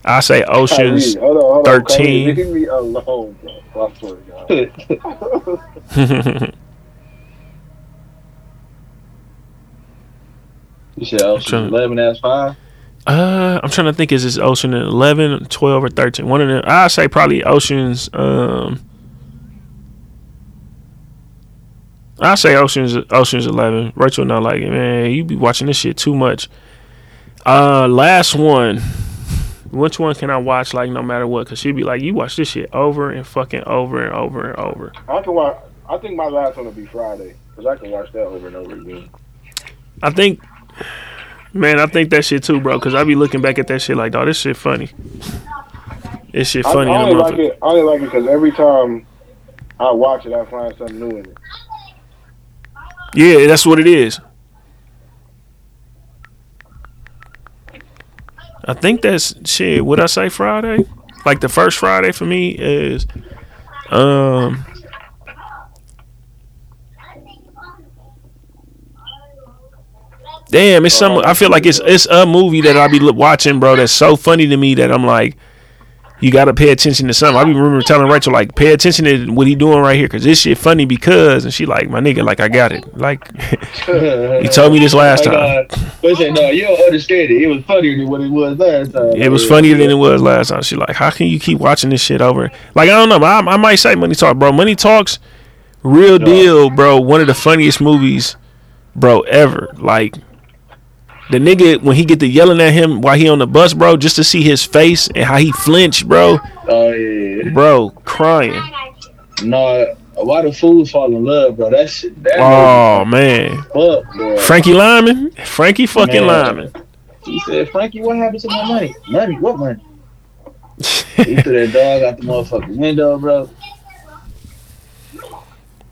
I say Oceans 13. Leave me alone, bro. I swear to God. You said Ocean 11 as 5? I'm trying to think. Is this Ocean 11, 12, or 13? One of them. I say probably Oceans. I say Oceans 11. Rachel not like it, man. You be watching this shit too much. Last one. Which one can I watch, like, no matter what? Because she'd be like, you watch this shit over and fucking over and over and over. I think my last one will be Friday. Because I can watch that over and over again. I think that shit too, bro. Because I be looking back at that shit like, dog, this shit funny. This shit funny. I only like it because every time I watch it, I find something new in it. Yeah, that's what it is. I think that's shit. Would I say Friday? Like the first Friday for me is, damn, it's some. I feel like it's a movie that I be watching, bro. That's so funny to me that I'm like, you gotta pay attention to something. I be remember telling Rachel like, pay attention to what he doing right here, cause this shit funny because, and she like, my nigga, like I got it. Like he told me this last time. But she said, no, you don't understand it. It was funnier than what it was last time. It was funnier than it was last time. She like, how can you keep watching this shit over? Like I don't know. I might say Money Talks, bro. Money Talks, real deal, bro. One of the funniest movies, bro, ever. Like. The nigga, when he get to yelling at him while he on the bus, bro, just to see his face and how he flinched, bro. Oh, yeah. Bro, crying. No, why the fools fall in love, bro? That shit. Oh, man. Fuck, bro. Frankie Lyman? Frankie fucking Lyman. He said, Frankie, what happened to my money? Money? What money? He threw that dog out the motherfucking window, bro.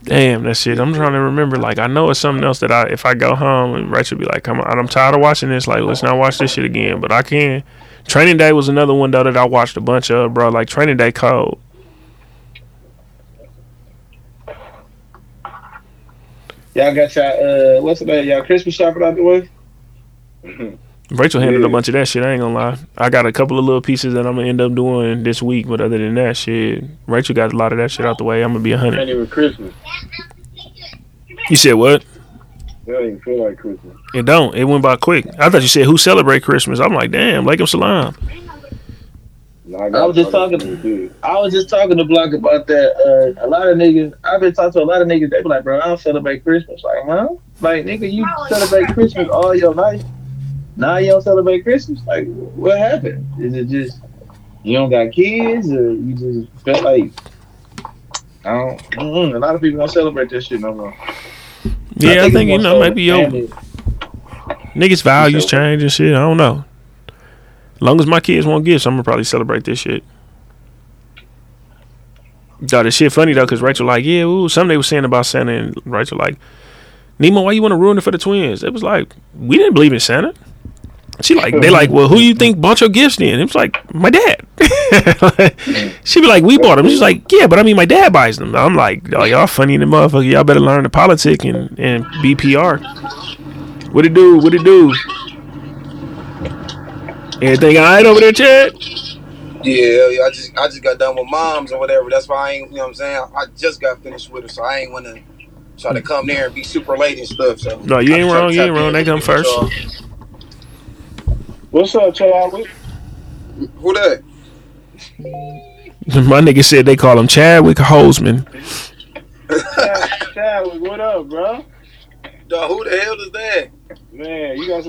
Damn, that shit. I'm trying to remember. Like, I know it's something else that if I go home and Rachel be like, come on, I'm tired of watching this. Like, let's not watch this shit again. But I can. Training Day was another one, though, that I watched a bunch of, bro. Like, Training Day cold. Y'all got y'all, what's the name? Y'all Christmas shopping out the way? Rachel handled a bunch of that shit. I ain't gonna lie. I got a couple of little pieces that I'm gonna end up doing this week, but other than that shit, Rachel got a lot of that shit out the way. I'm gonna be 100. It ain't even Christmas. You said what? It don't even feel like Christmas. It don't. It went by quick. I thought you said who celebrate Christmas. I'm like, damn, Lakem Salam. I was just talking to Block about that. A lot of niggas, I've been talking to a lot of niggas. They be like, bro, I don't celebrate Christmas. Like, huh? Like, nigga, you celebrate Christmas all your life. Now you don't celebrate Christmas? Like, what happened? Is it just you don't got kids, or you just felt like a lot of people don't celebrate that shit no more. Yeah, I think you know, maybe yo, niggas' values change and shit. I don't know. As long as my kids won't gifts, I'm gonna probably celebrate this shit. Got this shit funny though, cause Rachel like, yeah, ooh, something they was saying about Santa, and Rachel like, Nemo, why you want to ruin it for the twins? It was like, we didn't believe in Santa. She like, they like, well, who you think bought your gifts then? It was like, my dad. She be like, we bought them. She's like, yeah, but I mean, my dad buys them. I'm like, oh, y'all funny in the motherfucker. Y'all better learn the politic and BPR. What it do? What it do? Everything all right over there, Chad? Yeah, I just got done with moms or whatever. That's why I ain't, you know what I'm saying? I just got finished with her, so I ain't want to try to come there and be super late and stuff. So no, you ain't wrong. You ain't wrong. They come first. What's up, Chad? Who that? My nigga said they call him Chadwick Holzman. Chadwick, what up, bro? Dog, who the hell is that? Man, you got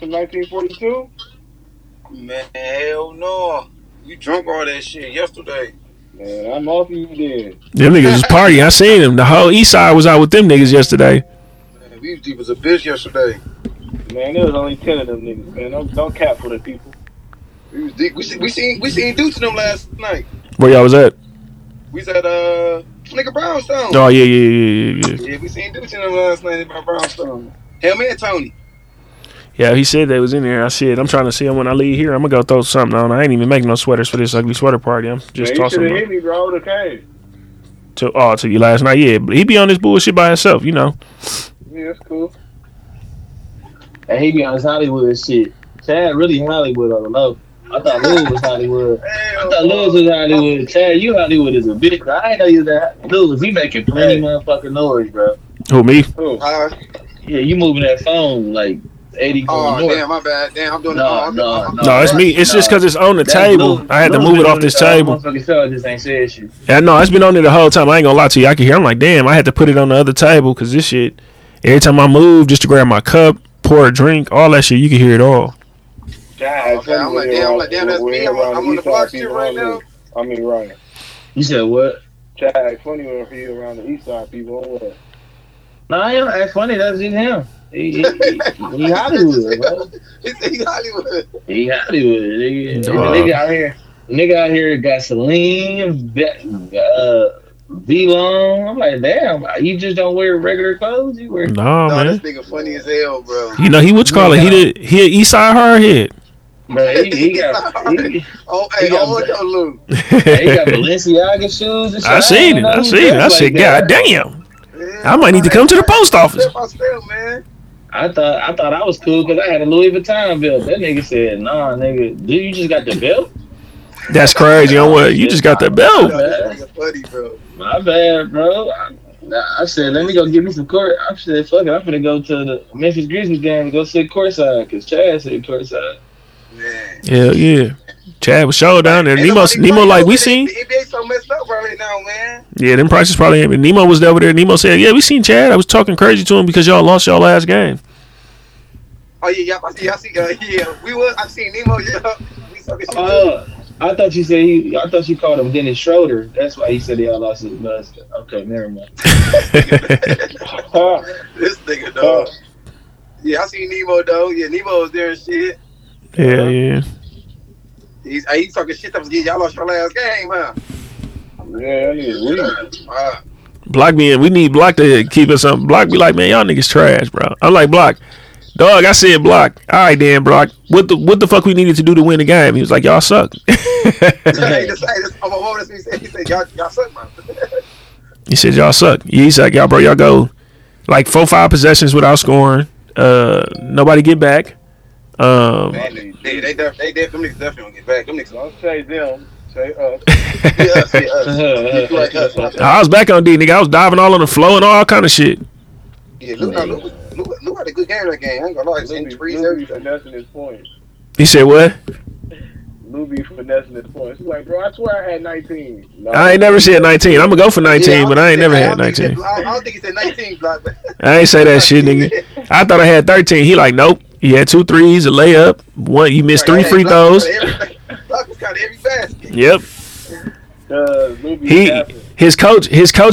some 1942? Man, hell no. You drunk all that shit yesterday. Man, I'm off you dead. Them niggas was partying. I seen them. The whole east side was out with them niggas yesterday. Man, we deep as a bitch yesterday. Man, there was only 10 of them niggas, man. Don't cap for the people. We was deep. We seen dudes in them last night. Where y'all was at? We was at nigga Brownstone. Oh yeah. Yeah, we seen dudes in them last night at Brownstone. Hell man, Tony. Yeah, he said they was in there. I said I'm trying to see him when I leave here. I'm gonna go throw something on. I ain't even making no sweaters for this ugly sweater party. I'm just tossing. You should have hit me, bro. Okay. To you last night, yeah. But he be on this bullshit by himself, you know. Yeah, that's cool. And he be on his Hollywood shit. Chad really Hollywood on the low. I thought Lil was Hollywood. Chad, you Hollywood is a bitch. I ain't know you that. Lil, he making plenty motherfucking noise, bro. Who, me? Who? Yeah, you moving that phone like 80 going north. Damn, my bad. Damn, I'm doing it. No, it's me. It's just because it's on the table. Lil, I had to move it off this table. Just ain't said shit. Yeah, no, it's been on there the whole time. I ain't going to lie to you. I can hear. I'm like, damn, I had to put it on the other table because this shit, every time I move, just to grab my cup, pour a drink, all that shit, you can hear it all. Okay, I'm like, damn, that's me. I'm on the block shit right now. I mean, right. You said what? Chad, act funny when he around the east side people. What? Nah, he don't act funny. That's just him. He Hollywood, bro. He Hollywood. Nigga out here got Celine, V-Long. I'm like, damn, you just don't wear regular clothes? You wear... No, man. This nigga funny as hell, bro. You know, he what you call it? He east side hard head. Bro, he got Balenciaga shoes and shit. I seen it. That shit, god damn. Yeah, I might need to come to the post office. Myself, man. I thought I was cool because I had a Louis Vuitton belt. That nigga said, nah, nigga, dude, you just got the belt? That's crazy. You just got the belt. My bad, bro. I said, let me go get me some court. I said, fuck it, I'm finna go to the Memphis Grizzlies game and go sit courtside because Chad said courtside. Man. Hell yeah. Chad was showed down there. Nemo like, we seen. They so messed up right now, man. Yeah, them prices probably ain't. Nemo was over there. Nemo said, yeah, we seen Chad. I was talking crazy to him because y'all lost y'all last game. Oh, yeah, I've seen Nemo, yeah. I thought you said I thought you called him Dennis Schroeder. That's why he said y'all lost his bus. Okay, never mind. This nigga, dog. Yeah, I seen Nemo, though. Yeah, Nemo was there and shit. Yeah. He's talking shit. That was y'all lost your last game, huh? Yeah. Block me in. We need Block to keep us up. Block be like, man, y'all niggas trash, bro. I'm like, Block. Dog, I said Block. All right, damn, Block. What the fuck we needed to do to win the game? He was like, y'all suck. He said, y'all suck, man. He said, y'all suck. He's like, y'all, bro, y'all go like 4-5 possessions without scoring. Nobody get back. Man, they definitely don't get back. Them niggas don't say them. Say us. us. I was back on D, nigga. I was diving all on the floor and all kind of shit. Yeah, Luke had a good game that game. I ain't gonna lie. Luke finessing his points. He said what? Luke be finessing his points. He's like, bro, I swear I had 19. No, I ain't never said 19. I'm gonna go for 19, but I ain't never had 19. I don't think he said 19, Block. I ain't say that shit, nigga. I thought I had 13. He like, nope. He had 2 threes, a layup. One, you missed 3 free throws. Yep. His coach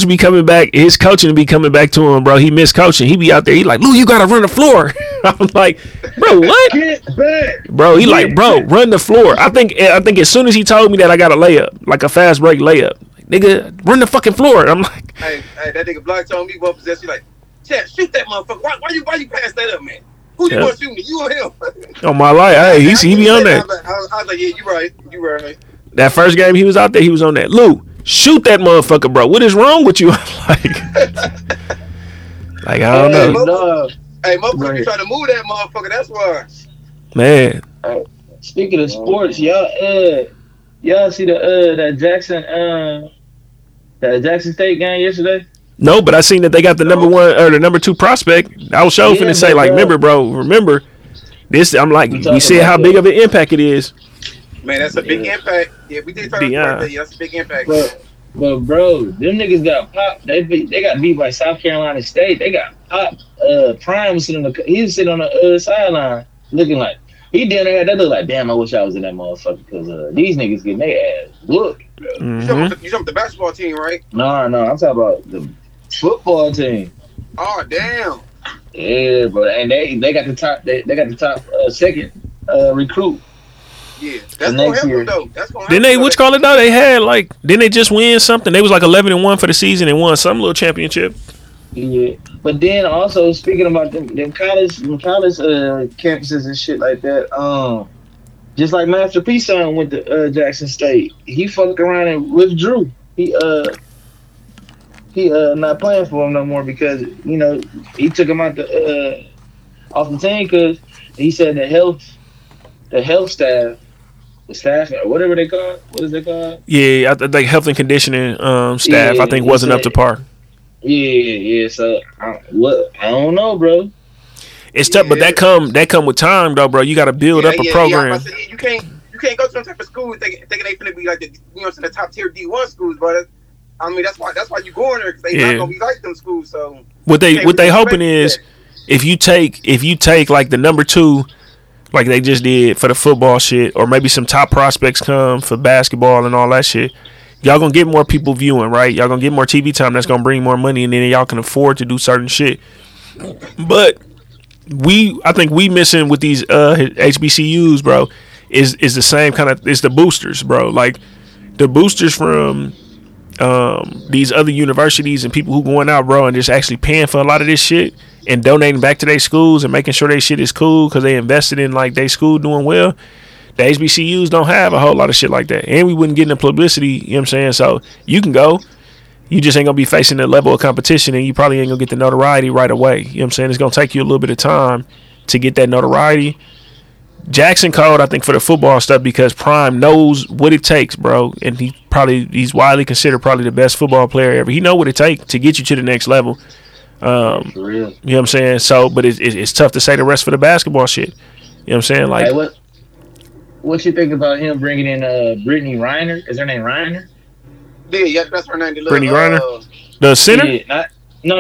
be coming back. His coaching be coming back to him, bro. He missed coaching. He be out there. He like, Lou, you gotta run the floor. I'm like, bro, what? Get back. Bro, he like, bro, run the floor. I think as soon as he told me that, I got a layup, like a fast break layup. Nigga, run the fucking floor. I'm like, hey, that nigga Block told me one possession. Like, Chad, shoot that motherfucker. Why you pass that up, man? Who you want to shoot me? You or him? Oh my life, hey, he be on that. I was like, yeah, you right. That first game he was out there, he was on that. Lou, shoot that motherfucker, bro. What is wrong with you? like I don't know. Hey, motherfucker, trying to move that motherfucker. That's why. Man. Speaking of sports, y'all see that Jackson State game yesterday? No, but I seen that they got the number one or the number 2 prospect. I was sure finna say, like, remember this. I'm like, you see how big of an impact it is. Man, that's a big impact. Yeah, we did talk about that. Yeah, that's a big impact. But bro, them niggas got popped. They got beat by South Carolina State. They got popped. Prime was sitting on the sideline, looking like he down there. That look like, damn, I wish I was in that motherfucker, because these niggas getting their ass look. Mm-hmm. You talking about the basketball team, right? No, I'm talking about the football team. Oh damn. Yeah, bro, and they got the top. They got the top second recruit. Yeah, that's gonna happen though. Then they they had like, didn't they just win something? They was like 11-1 for the season and won some little championship. Yeah, but then also speaking about them college campuses and shit like that, just like Master P Son went to Jackson State, he fucked around and withdrew. He not playing for him no more because he took him out off the team because he said the health staff. Staff or whatever they call it. What is it called? Yeah, I think health and conditioning staff. Yeah, I think wasn't up to par. Yeah. So I don't know, bro. It's tough, but that come with time, though, bro. You got to build up a program. You can't go to some type of school thinking they finna be like the top tier D1 schools, bro. I mean that's why you going there, because they not gonna be like them schools. So what they hoping is if you take like the number 2. Like they just did for the football shit, or maybe some top prospects come for basketball and all that shit. Y'all gonna get more people viewing, right? Y'all gonna get more TV time. That's gonna bring more money, and then y'all can afford to do certain shit. But I think we missing with these HBCUs, bro, is the same kind of, it's the boosters, bro. Like the boosters from these other universities and people who going out, bro, and just actually paying for a lot of this shit and donating back to their schools and making sure their shit is cool because they invested in like their school doing well. The HBCUs don't have a whole lot of shit like that, and we wouldn't get in the publicity, you know what I'm saying? So you can go, you just ain't gonna be facing the level of competition, and you probably ain't gonna get the notoriety right away, you know what I'm saying? It's gonna take you a little bit of time to get that notoriety. Jackson called, I think, for the football stuff because Prime knows what it takes, bro, and he's widely considered probably the best football player ever. He know what it takes to get you to the next level. For real. You know what I'm saying? So, but it's tough to say the rest for the basketball shit. You know what I'm saying? Like, hey, what you think about him bringing in Brittney Griner? Is her name Reiner? Yeah, that's her name. Brittney Griner, the center. Yeah, no,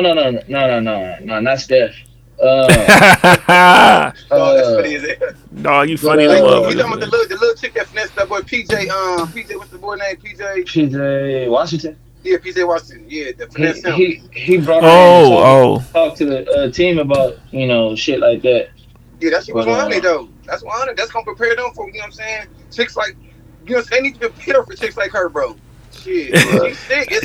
not Steph. That's what is it? No, you funny. Like, you talking about the little chick that finessed that boy PJ? PJ, what's the boy name? PJ Washington. Yeah, PJ Washington. Yeah, the finesse. He brought. Talk to the team about shit like that. Yeah, that shit was honest though. That's honest. That's gonna prepare them for, you know what I'm saying? Chicks like, they need to be prepared for chicks like her, bro. Shit,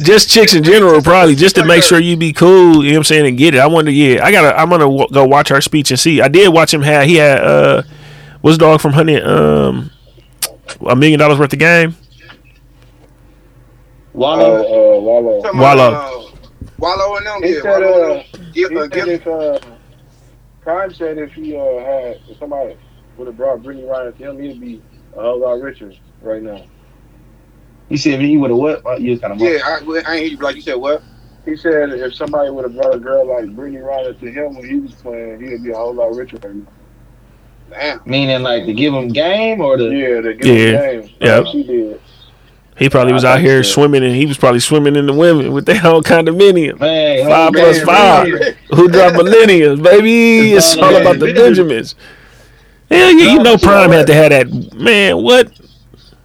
just chicks in general, probably just to make sure you be cool. You know what I'm saying, and get it. I wonder. Yeah, I'm gonna go watch her speech and see. I did watch him have. He had what's the dog from Honey? $1 million worth of game. Wallow and them. Prime said if he had somebody would have brought Brittney Griner to him, he'd be a whole lot richer right now. You said he would have what? You kind of I ain't hear you. Like you said what? He said if somebody would have brought a girl like Brittney Griner to him when he was playing, he'd be a whole lot richer right now. Damn. Meaning like to give him game or the him game. Yeah, she did. He probably was out here swimming, and he was probably swimming in the women with their whole condominium. Man, 5 plus 5. Man. Who dropped millennials, baby? It's all about the Benjamins. Hell yeah, you know Prime had to have that. Man, what?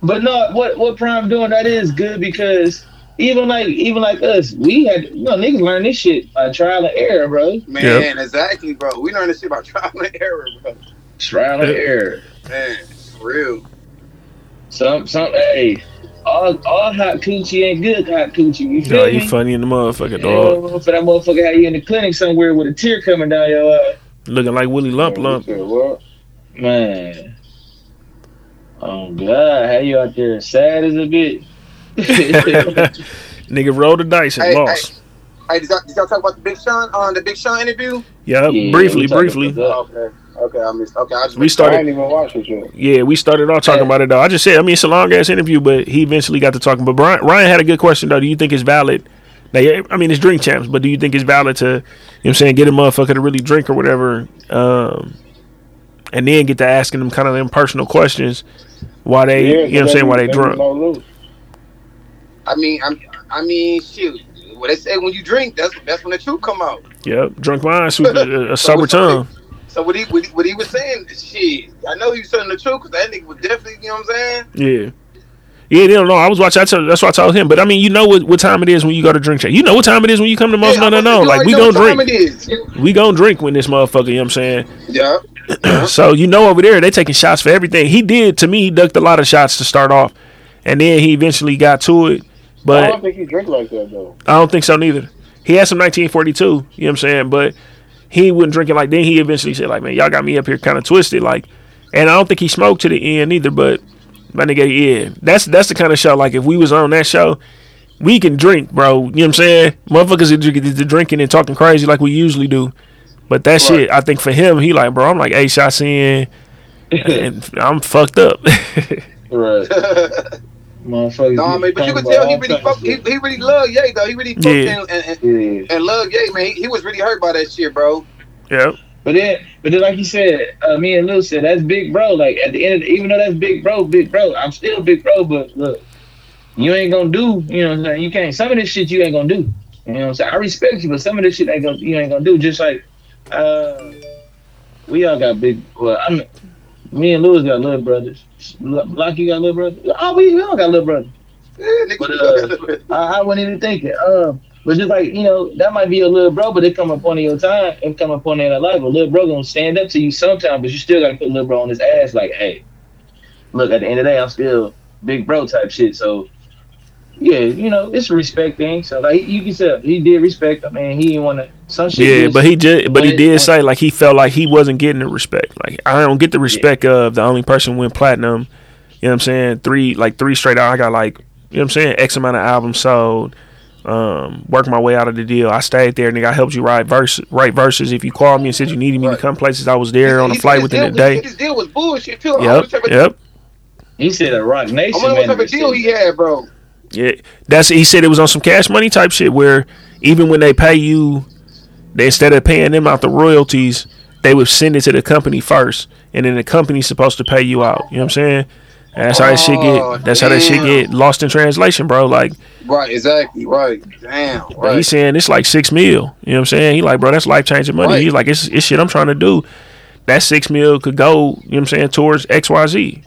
But no, what Prime doing that is good, because even like us, we had, you know, niggas learn this shit by trial and error, bro. Man, yep. Exactly, bro. We learned this shit by trial and error, bro. Trial and error. Man, for real. Some hey, all hot coochie ain't good hot coochie. You feel me? You funny in the motherfucker, dog. For that motherfucker had you in the clinic somewhere with a tear coming down your eye. Looking like Willie Lump. Man. Oh God, how you out there sad as a bitch? Nigga rolled the dice and lost. Hey, did y'all talk about the Big Sean interview? Yeah, briefly. Okay, I missed. Okay, I didn't even watch it yet. Yeah, we started off talking about it though. I just said, it's a long ass interview, but he eventually got to talking. But Ryan had a good question though. Do you think it's valid? Now, it's Drink Champs, but do you think it's valid to, get a motherfucker to really drink or whatever, and then get to asking them kind of impersonal questions while they, why they drunk? I mean, shoot. What they say when you drink, that's when the truth come out. Yep, drunk minds with a sober tongue. So what he was saying, shit, I know he was telling the truth because that nigga was definitely, Yeah. Yeah, they don't know. I was watching. That's why I told him. But I mean, you know what time it is when you go to drink check. You know what time it is when you come to most. No. Like we gonna drink. We gonna drink when this motherfucker. Yeah. So you know over there they taking shots for everything. He did to me. He ducked a lot of shots to start off, and then he eventually got to it. But I don't think he drink like that though. I don't think so neither. He had some 1942. But he wouldn't drink it like. Then he eventually said like, man, y'all got me up here kind of twisted like, and I don't think he smoked to the end either. But. My nigga, yeah. That's the kind of show, like, if we was on that show, we can drink, bro. Motherfuckers are drinking and talking crazy like we usually do. But that shit, I think for him, he like, bro, I'm like 8 shots in, and I'm fucked up. Right. But you could tell he really loved Ye, though. He really fucked and loved Ye, man. He was really hurt by that shit, bro. Yeah. But then, like you said, me and Lou said, that's big bro. Like at the end, even though that's big bro, I'm still big bro. But look, you ain't gonna do. You can't. Some of this shit you ain't gonna do. I respect you, but some of this shit you ain't gonna do. Just like we all got big. Well, me and Lou got little brothers. Blocky got little brothers. Oh, we all got little brothers. But I wasn't even thinking. But just like, that might be your little bro, but it come upon your time and come upon their life. A little bro gonna stand up to you sometime, but you still gotta put a little bro on his ass. Like, hey, look, at the end of the day, I'm still big bro type shit. So, yeah, it's a respect thing. So like, you can say he did respect. I mean, he didn't want to some shit. Yeah, but he did say like he felt like he wasn't getting the respect. Like, I don't get the respect of the only person went platinum. Three straight out. I got like X amount of albums sold. Work my way out of the deal. I stayed there, nigga. I helped you write verses. If you called me and said you needed me to come places, I was there on a flight within a day. His deal was bullshit too. Yep. He said a Rock Nation. I wonder what type of deal he had, bro. Yeah, he said it was on some Cash Money type shit where even when they pay you, instead of paying them out the royalties, they would send it to the company first, and then the company's supposed to pay you out. That's how that shit get. That's how that shit get lost in translation, bro. Like, right, exactly, right. Damn. Right. He's saying it's like $6 million. He like, bro, that's life changing money. Right. He's like, it's shit I'm trying to do. That $6 million could go. Towards XYZ.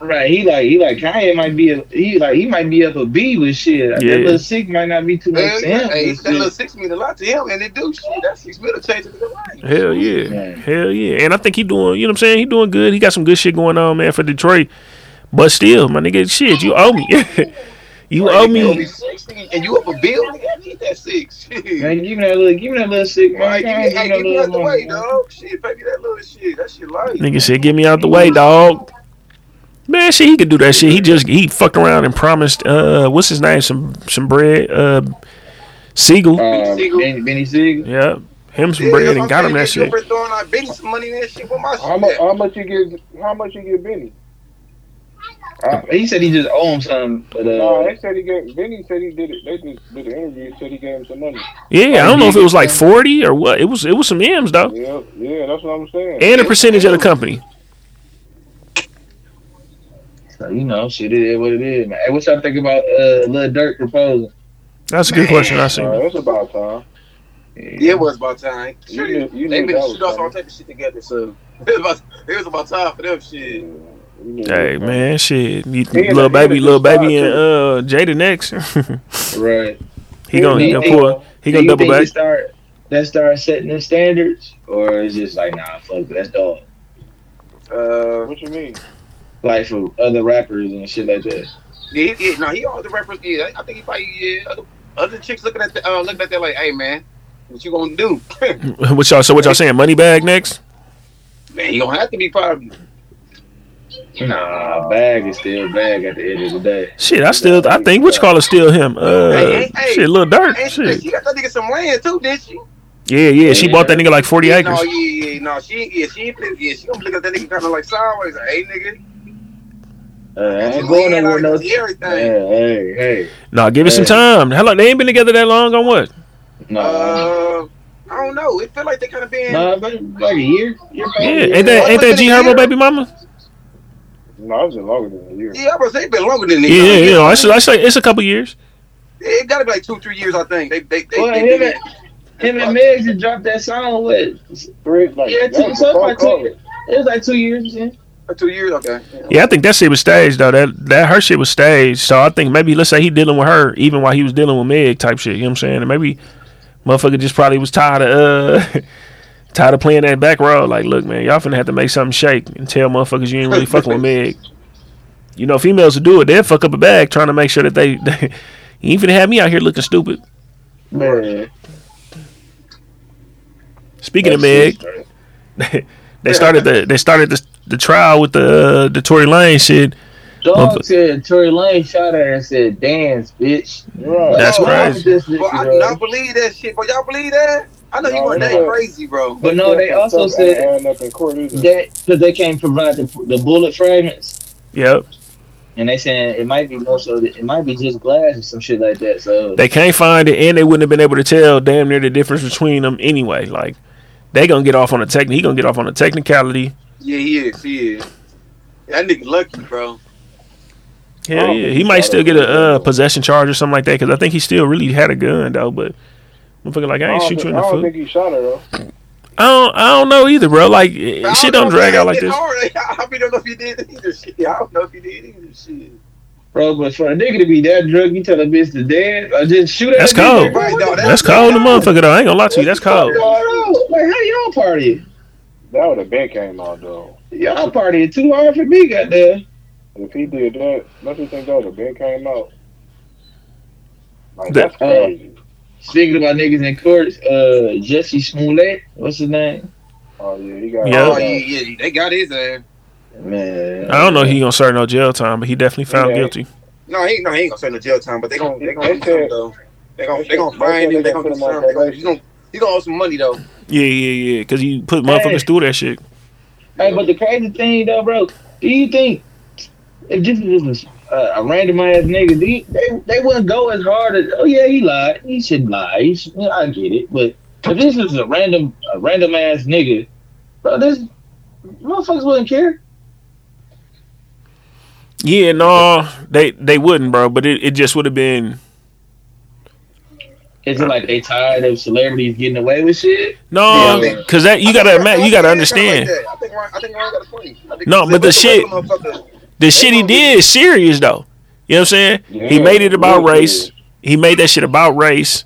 Right. He like Kanye might be. He might be up a B with shit. Yeah. That little $6 might not be too much to him. Hey, that little $6 mean a lot to him, and it do shit. That $6 million changing his life. Hell yeah. Man. Hell yeah. And I think he doing. He doing good. He got some good shit going on, man, for Detroit. But still, my nigga, shit, you owe me. You owe me. And you up a bill? I need that $6. Man, give me that little $6. Right, give me out the way, dog. Shit, baby, that little shit. That shit life. Nigga said, get me out the way, dog. Man, shit, he could do that shit. He fucked around and promised, what's his name? Some bread. Siegel. Benny Siegel. Yeah. Him some bread and got him that shit. How much you get Benny? He said he just owed him something. But, they said he gave. Benny said he did it. They just did an interview and said he gave him some money. Yeah, I don't know if it was like 40 or what. It was some M's though. Yeah, that's what I'm saying. And a percentage of the company. So shit, it is what it is, man. Hey, what y'all think about Lil Durk proposal? That's a good question. I see. It's about time. Yeah, it was about time. Sure, they've been shooting all type of shit together, so. It was about time for them shit. Hey man, shit, Lil Baby, and Jada next. Right. He gonna double back. Start setting the standards, or is just like, nah, fuck, that's dog. What you mean? Like for other rappers and shit like that. Yeah, no, he all the rappers. Yeah, I think he probably other chicks looking at that like, hey man, what you gonna do? What y'all saying? Moneybag next? Man, he gonna have to be probably. Nah, bag is still bag at the end of the day. Shit, I think which caller's still him. Shit, Lil Durk. Shit, she got that nigga some land too, didn't she? Yeah, she bought that nigga like 40 acres. No, she gonna look at that nigga kind of like sideways, like, hey nigga. I'm going over no everything. Hey. Nah, give it some time. How long? They ain't been together that long on what? No. I don't know. It felt like they kind of been like a year. Yeah, ain't that G Herbo baby mama? No, I was in longer than a year. Yeah, I was saying been longer than a year. Yeah, I say it's a couple years. It got to be like 2-3 years, I think. Him and Megs had dropped that song with. It was like 2 years. Yeah. 2 years, okay. Yeah, I think that shit was staged though. That her shit was staged. So I think maybe let's say he dealing with her even while he was dealing with Meg type shit. You know what I'm saying? And maybe motherfucker just probably was tired of playing that back row. Like, look, man, y'all finna have to make something shake and tell motherfuckers you ain't really fucking with Meg. You know, females will do it. They'll fuck up a bag trying to make sure that they you ain't finna have me out here looking stupid. Man. Speaking of Meg, they started the trial with the Tory Lane shit. Dog said Tory Lane shot her and said, "Dance, bitch." Bro, that's crazy. Bro, I don't believe that shit. But y'all believe that? I know you went that crazy, bro. But no, they also said that because they can't provide the bullet fragments. Yep. And they saying it might be more so. It might be just glass or some shit like that. So they can't find it, and they wouldn't have been able to tell damn near the difference between them anyway. Like they gonna get off on a technique. He gonna get off on a technicality. Yeah, he is. That nigga lucky, bro. Hell yeah. He might still get a possession charge or something like that, because I think he still really had a gun, though. But I'm fucking like, I ain't shoot you in the foot. I don't think he shot her, though. I don't know either, bro. Like, shit don't drag out like this. I don't know if he did either shit. Bro, but for a nigga to be that drunk, you tell a bitch to dance, I just shoot her. That's cold. Right, no, that's cold, the motherfucker, though. I ain't gonna lie to you. That's cold. Like, how y'all party? That would have been came out, though. Y'all partying too hard for me, goddamn. If he did that, don't you think that would have been came out? Like, that's crazy. Speaking about niggas in courts, Jesse Smollett, what's his name? Oh, yeah, he got yeah, they got his ass. Man, I don't know if he gonna serve no jail time, but he definitely found guilty. No, he ain't gonna serve no jail time, but they gonna do something, though. They gonna find him, they gonna do something. He's gonna owe some money, though. Yeah, because he put motherfuckers through that shit. Hey, but the crazy thing, though, bro, do you think if this was a random ass nigga, they wouldn't go as hard as, oh yeah, he lied, he shouldn't lie. I get it, but if this was a random ass nigga, bro, this motherfuckers wouldn't care. Yeah, no, they wouldn't, bro. But it just would have been. Is it like they tired of celebrities getting away with shit? No, because that you gotta understand. I think Ryan got a point. No, but the shit he did is serious, though. You know what I'm saying? Yeah, he made it about race. He made that shit about race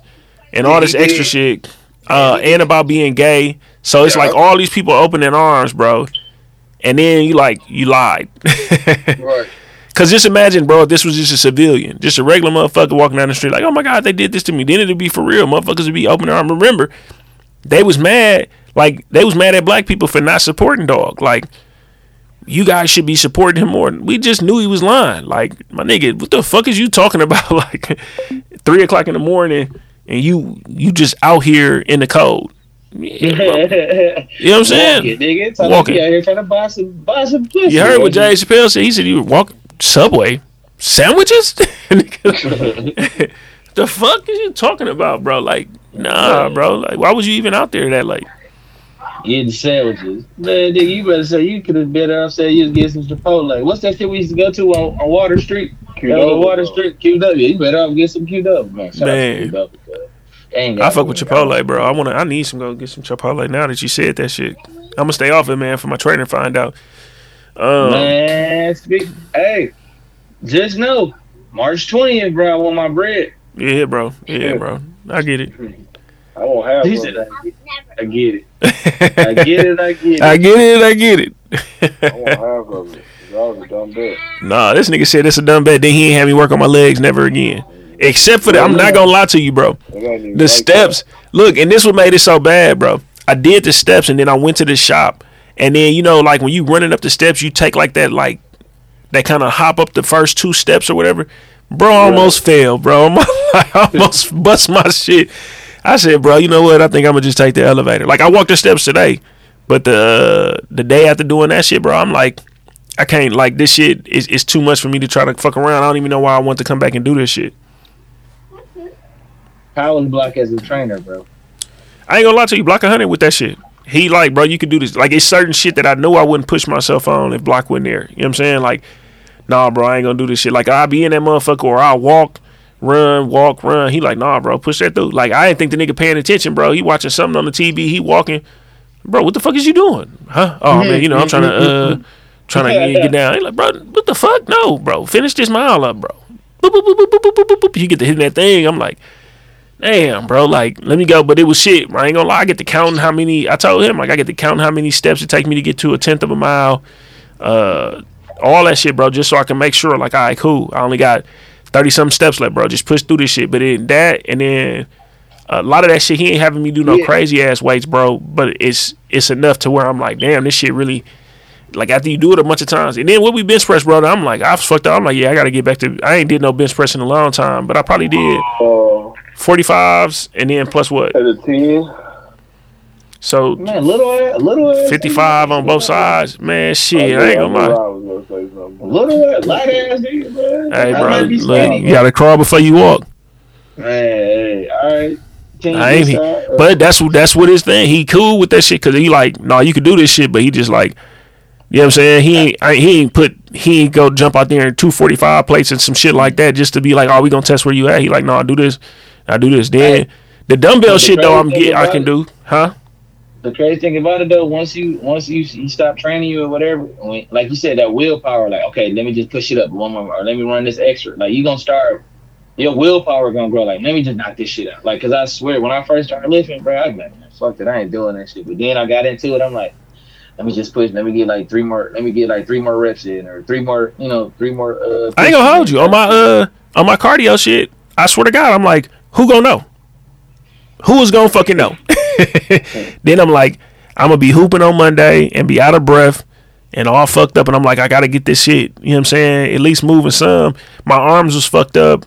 and all this extra shit, and about being gay. So it's like all these people open their arms, bro. And then you lied. Right. Cause just imagine, bro, if this was just a civilian, just a regular motherfucker walking down the street, like, oh my God, they did this to me. Then it'd be for real. Motherfuckers would be open their arms. Remember, they was mad. Like they was mad at black people for not supporting dog. Like, you guys should be supporting him more. We just knew he was lying. Like, my nigga, what the fuck is you talking about? Like 3:00 in the morning and you just out here in the cold. Yeah, you know what I'm saying? Walking. You out here trying to buy some pussy. You heard what Jay Chappelle said? He said you walk Subway sandwiches. The fuck is you talking about, bro? Like, nah, bro. Like, why was you even out there that late? Eating sandwiches, man. Nigga, you better say you could have been out there. You was getting some Chipotle. What's that shit we used to go to on Water Street? QW. You better off get some QW, man. Shout out to QW. I fuck with Chipotle, bro. I need some. Go get some Chipotle now that you said that shit. I'm gonna stay off it, man, for my trainer to find out. Man, hey, just know March 20th, bro. I want my bread. Yeah, bro. Yeah, bro. I get it. I won't have it. I get it. I get it. I won't have of it. That was a dumb bet. Nah, this nigga said it's a dumb bet. Then he ain't have me work on my legs never again. Except for that, I'm not gonna lie to you, bro. The steps. Look, and this what made it so bad, bro. I did the steps, and then I went to the shop, and then you know, like when you running up the steps, you take like that kind of hop up the first two steps or whatever. Bro, I almost failed, bro. I almost bust my shit. I said, bro, you know what? I think I'm gonna just take the elevator. Like I walked the steps today, but the day after doing that shit, bro, I'm like, I can't. Like this shit is too much for me to try to fuck around. I don't even know why I want to come back and do this shit. Power block as a trainer, bro. I ain't gonna lie to you, Block 100 with that shit. He like, bro, you can do this. Like, it's certain shit that I know I wouldn't push myself on if Block wasn't there. You know what I'm saying? Like, nah, bro, I ain't gonna do this shit. Like, I'll be in that motherfucker or I'll walk, run. He like, nah, bro, push that through. Like, I didn't think the nigga paying attention, bro. He watching something on the TV. He walking. Bro, what the fuck is you doing? Huh? Oh, man, you know, I'm trying to get down. He like, bro, what the fuck? No, bro, finish this mile up, bro. Boop, boop, boop, boop, boop, boop, boop, boop. You get to hitting that thing. I'm like, damn, bro, like, let me go. But it was shit. I ain't gonna lie, I get to counting how many. I told him, like, I get to counting how many steps it take me to get to 1/10 of a mile, all that shit, bro, just so I can make sure, like, all right, cool, I only got 30 something steps left, bro, just push through this shit. But then that, and then a lot of that shit, he ain't having me do no crazy ass weights, bro, but it's enough to where I'm like, damn, this shit really, like, after you do it a bunch of times. And then what we bench press, bro, I'm like, I fucked up. I'm like, yeah, I gotta get back to, I ain't did no bench press in a long time, but I probably did 45s, and then plus what? 10. So man, little 55 on both sides. Man, shit, I ain't gonna lie. Little light ass nigga, man. Hey, bro, look, you gotta crawl before you walk. Hey, all right. I ain't, but that's what his thing. He cool with that shit because he like, nah, you can do this shit, but he just like, you know what I'm saying? He ain't go jump out there in 245 plates and some shit like that just to be like, oh, we gonna test where you at. He like, nah, I do this. Then the dumbbell the shit though, I can do, huh? The crazy thing about it though, once you stop training you or whatever, when, like you said, that willpower, like okay, let me just push it up one more, or let me run this extra. Like you gonna start, your willpower gonna grow. Like let me just knock this shit out. Like cause I swear, when I first started lifting, bro, I was like, fuck it, I ain't doing that shit. But then I got into it, I'm like, let me just push. Let me get like three more reps in, or three more. I ain't gonna hold you on my cardio shit. I swear to God, I'm like, who gonna know? Who is gonna fucking know? Then I'm like, I'm gonna be hooping on Monday and be out of breath and all fucked up. And I'm like, I gotta get this shit. You know what I'm saying? At least moving some. My arms was fucked up.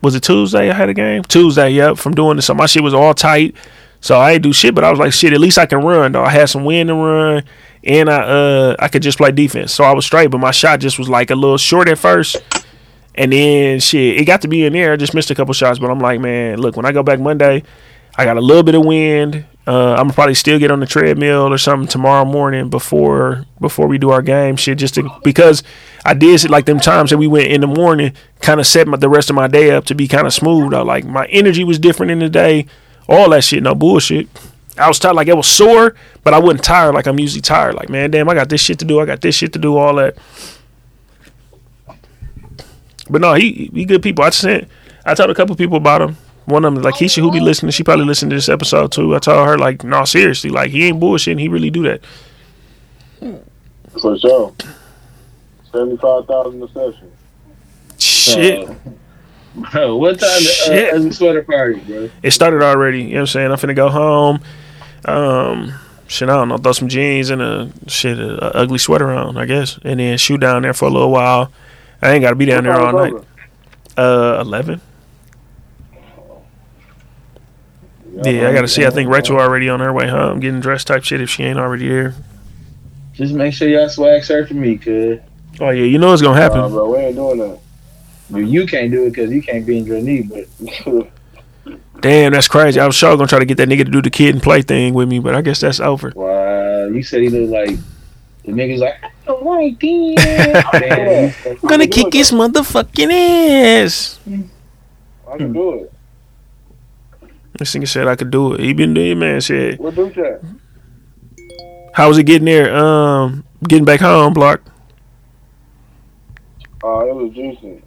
Was it Tuesday I had a game? Tuesday, yep. From doing this, so my shit was all tight. So I ain't do shit, but I was like, shit, at least I can run though. I had some wind to run, and I could just play defense. So I was straight, but my shot just was like a little short at first. And then, shit, it got to be in there. I just missed a couple shots, but I'm like, man, look, when I go back Monday, I got a little bit of wind. I'm gonna probably still get on the treadmill or something tomorrow morning before we do our game shit, just to, because I did it like them times that we went in the morning, kind of set the rest of my day up to be kind of smooth. Like, my energy was different in the day, all that shit, no bullshit. I was tired, like, it was sore, but I wasn't tired like I'm usually tired. Like, man, damn, I got this shit to do, all that. But no, he good people. I told a couple people about him. One of them, like Keisha, who be listening, she probably listened to this episode too. I told her, like, no, seriously, like, he ain't bullshitting. He really do that. For sure. 75,000 a session. Shit. Bro, what time is the sweater party, bro? It started already. You know what I'm saying? I'm finna go home. Shit, I don't know. Throw some jeans and a ugly sweater on, I guess. And then shoot down there for a little while. I ain't got to be down there all night. 11. Yeah, I got to see. I think Rachel already on her way home, getting dressed type shit if she ain't already there. Just make sure y'all swag surfing me, cuz. Oh, yeah, you know it's going to happen. Bro, we ain't doing that. You can't do it because you can't be in your knee, but... Damn, that's crazy. I was sure going to try to get that nigga to do the kid and play thing with me, but I guess that's over. Wow, you said he looked like... The nigga's like... Right then. I'm gonna kick his motherfucking ass. I can do it. This nigga said I could do it. He been doing it, man. Said, what do that? How was it getting there? Getting back home, Block. It was juicy.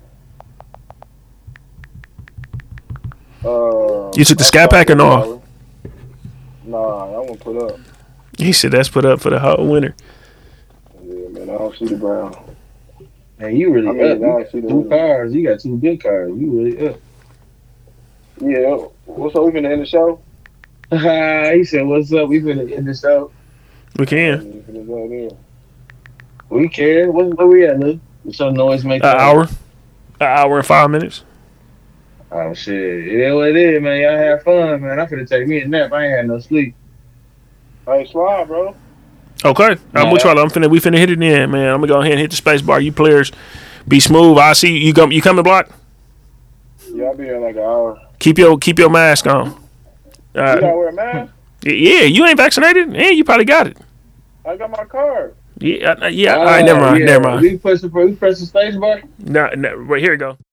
You took the sky pack or no? Nah, I won't put up. He said that's put up for the whole winter. Yeah, man, I don't see the ground. Man, you really up. You got two cars. You got two big cars. You really up. Yeah. What's up? We finna end the show? He said, what's up? We finna end the show. We can. We can. Where we at, Luke? What's up, noise making? An hour. An hour and 5 minutes. Oh, shit. It is what it is, man. Y'all have fun, man. I finna take me a nap. I ain't had no sleep. Hey, slide, bro. Okay. I'm with y'all. We finna hit it in, man. I'm gonna go ahead and hit the space bar. You players, be smooth. I see you. You coming, Block? Yeah, I'll be here in like an hour. Keep your mask on. You gotta wear a mask? Yeah, you ain't vaccinated? Yeah, you probably got it. I got my card. Yeah, all right, never mind. We press the space bar? No, right here we go.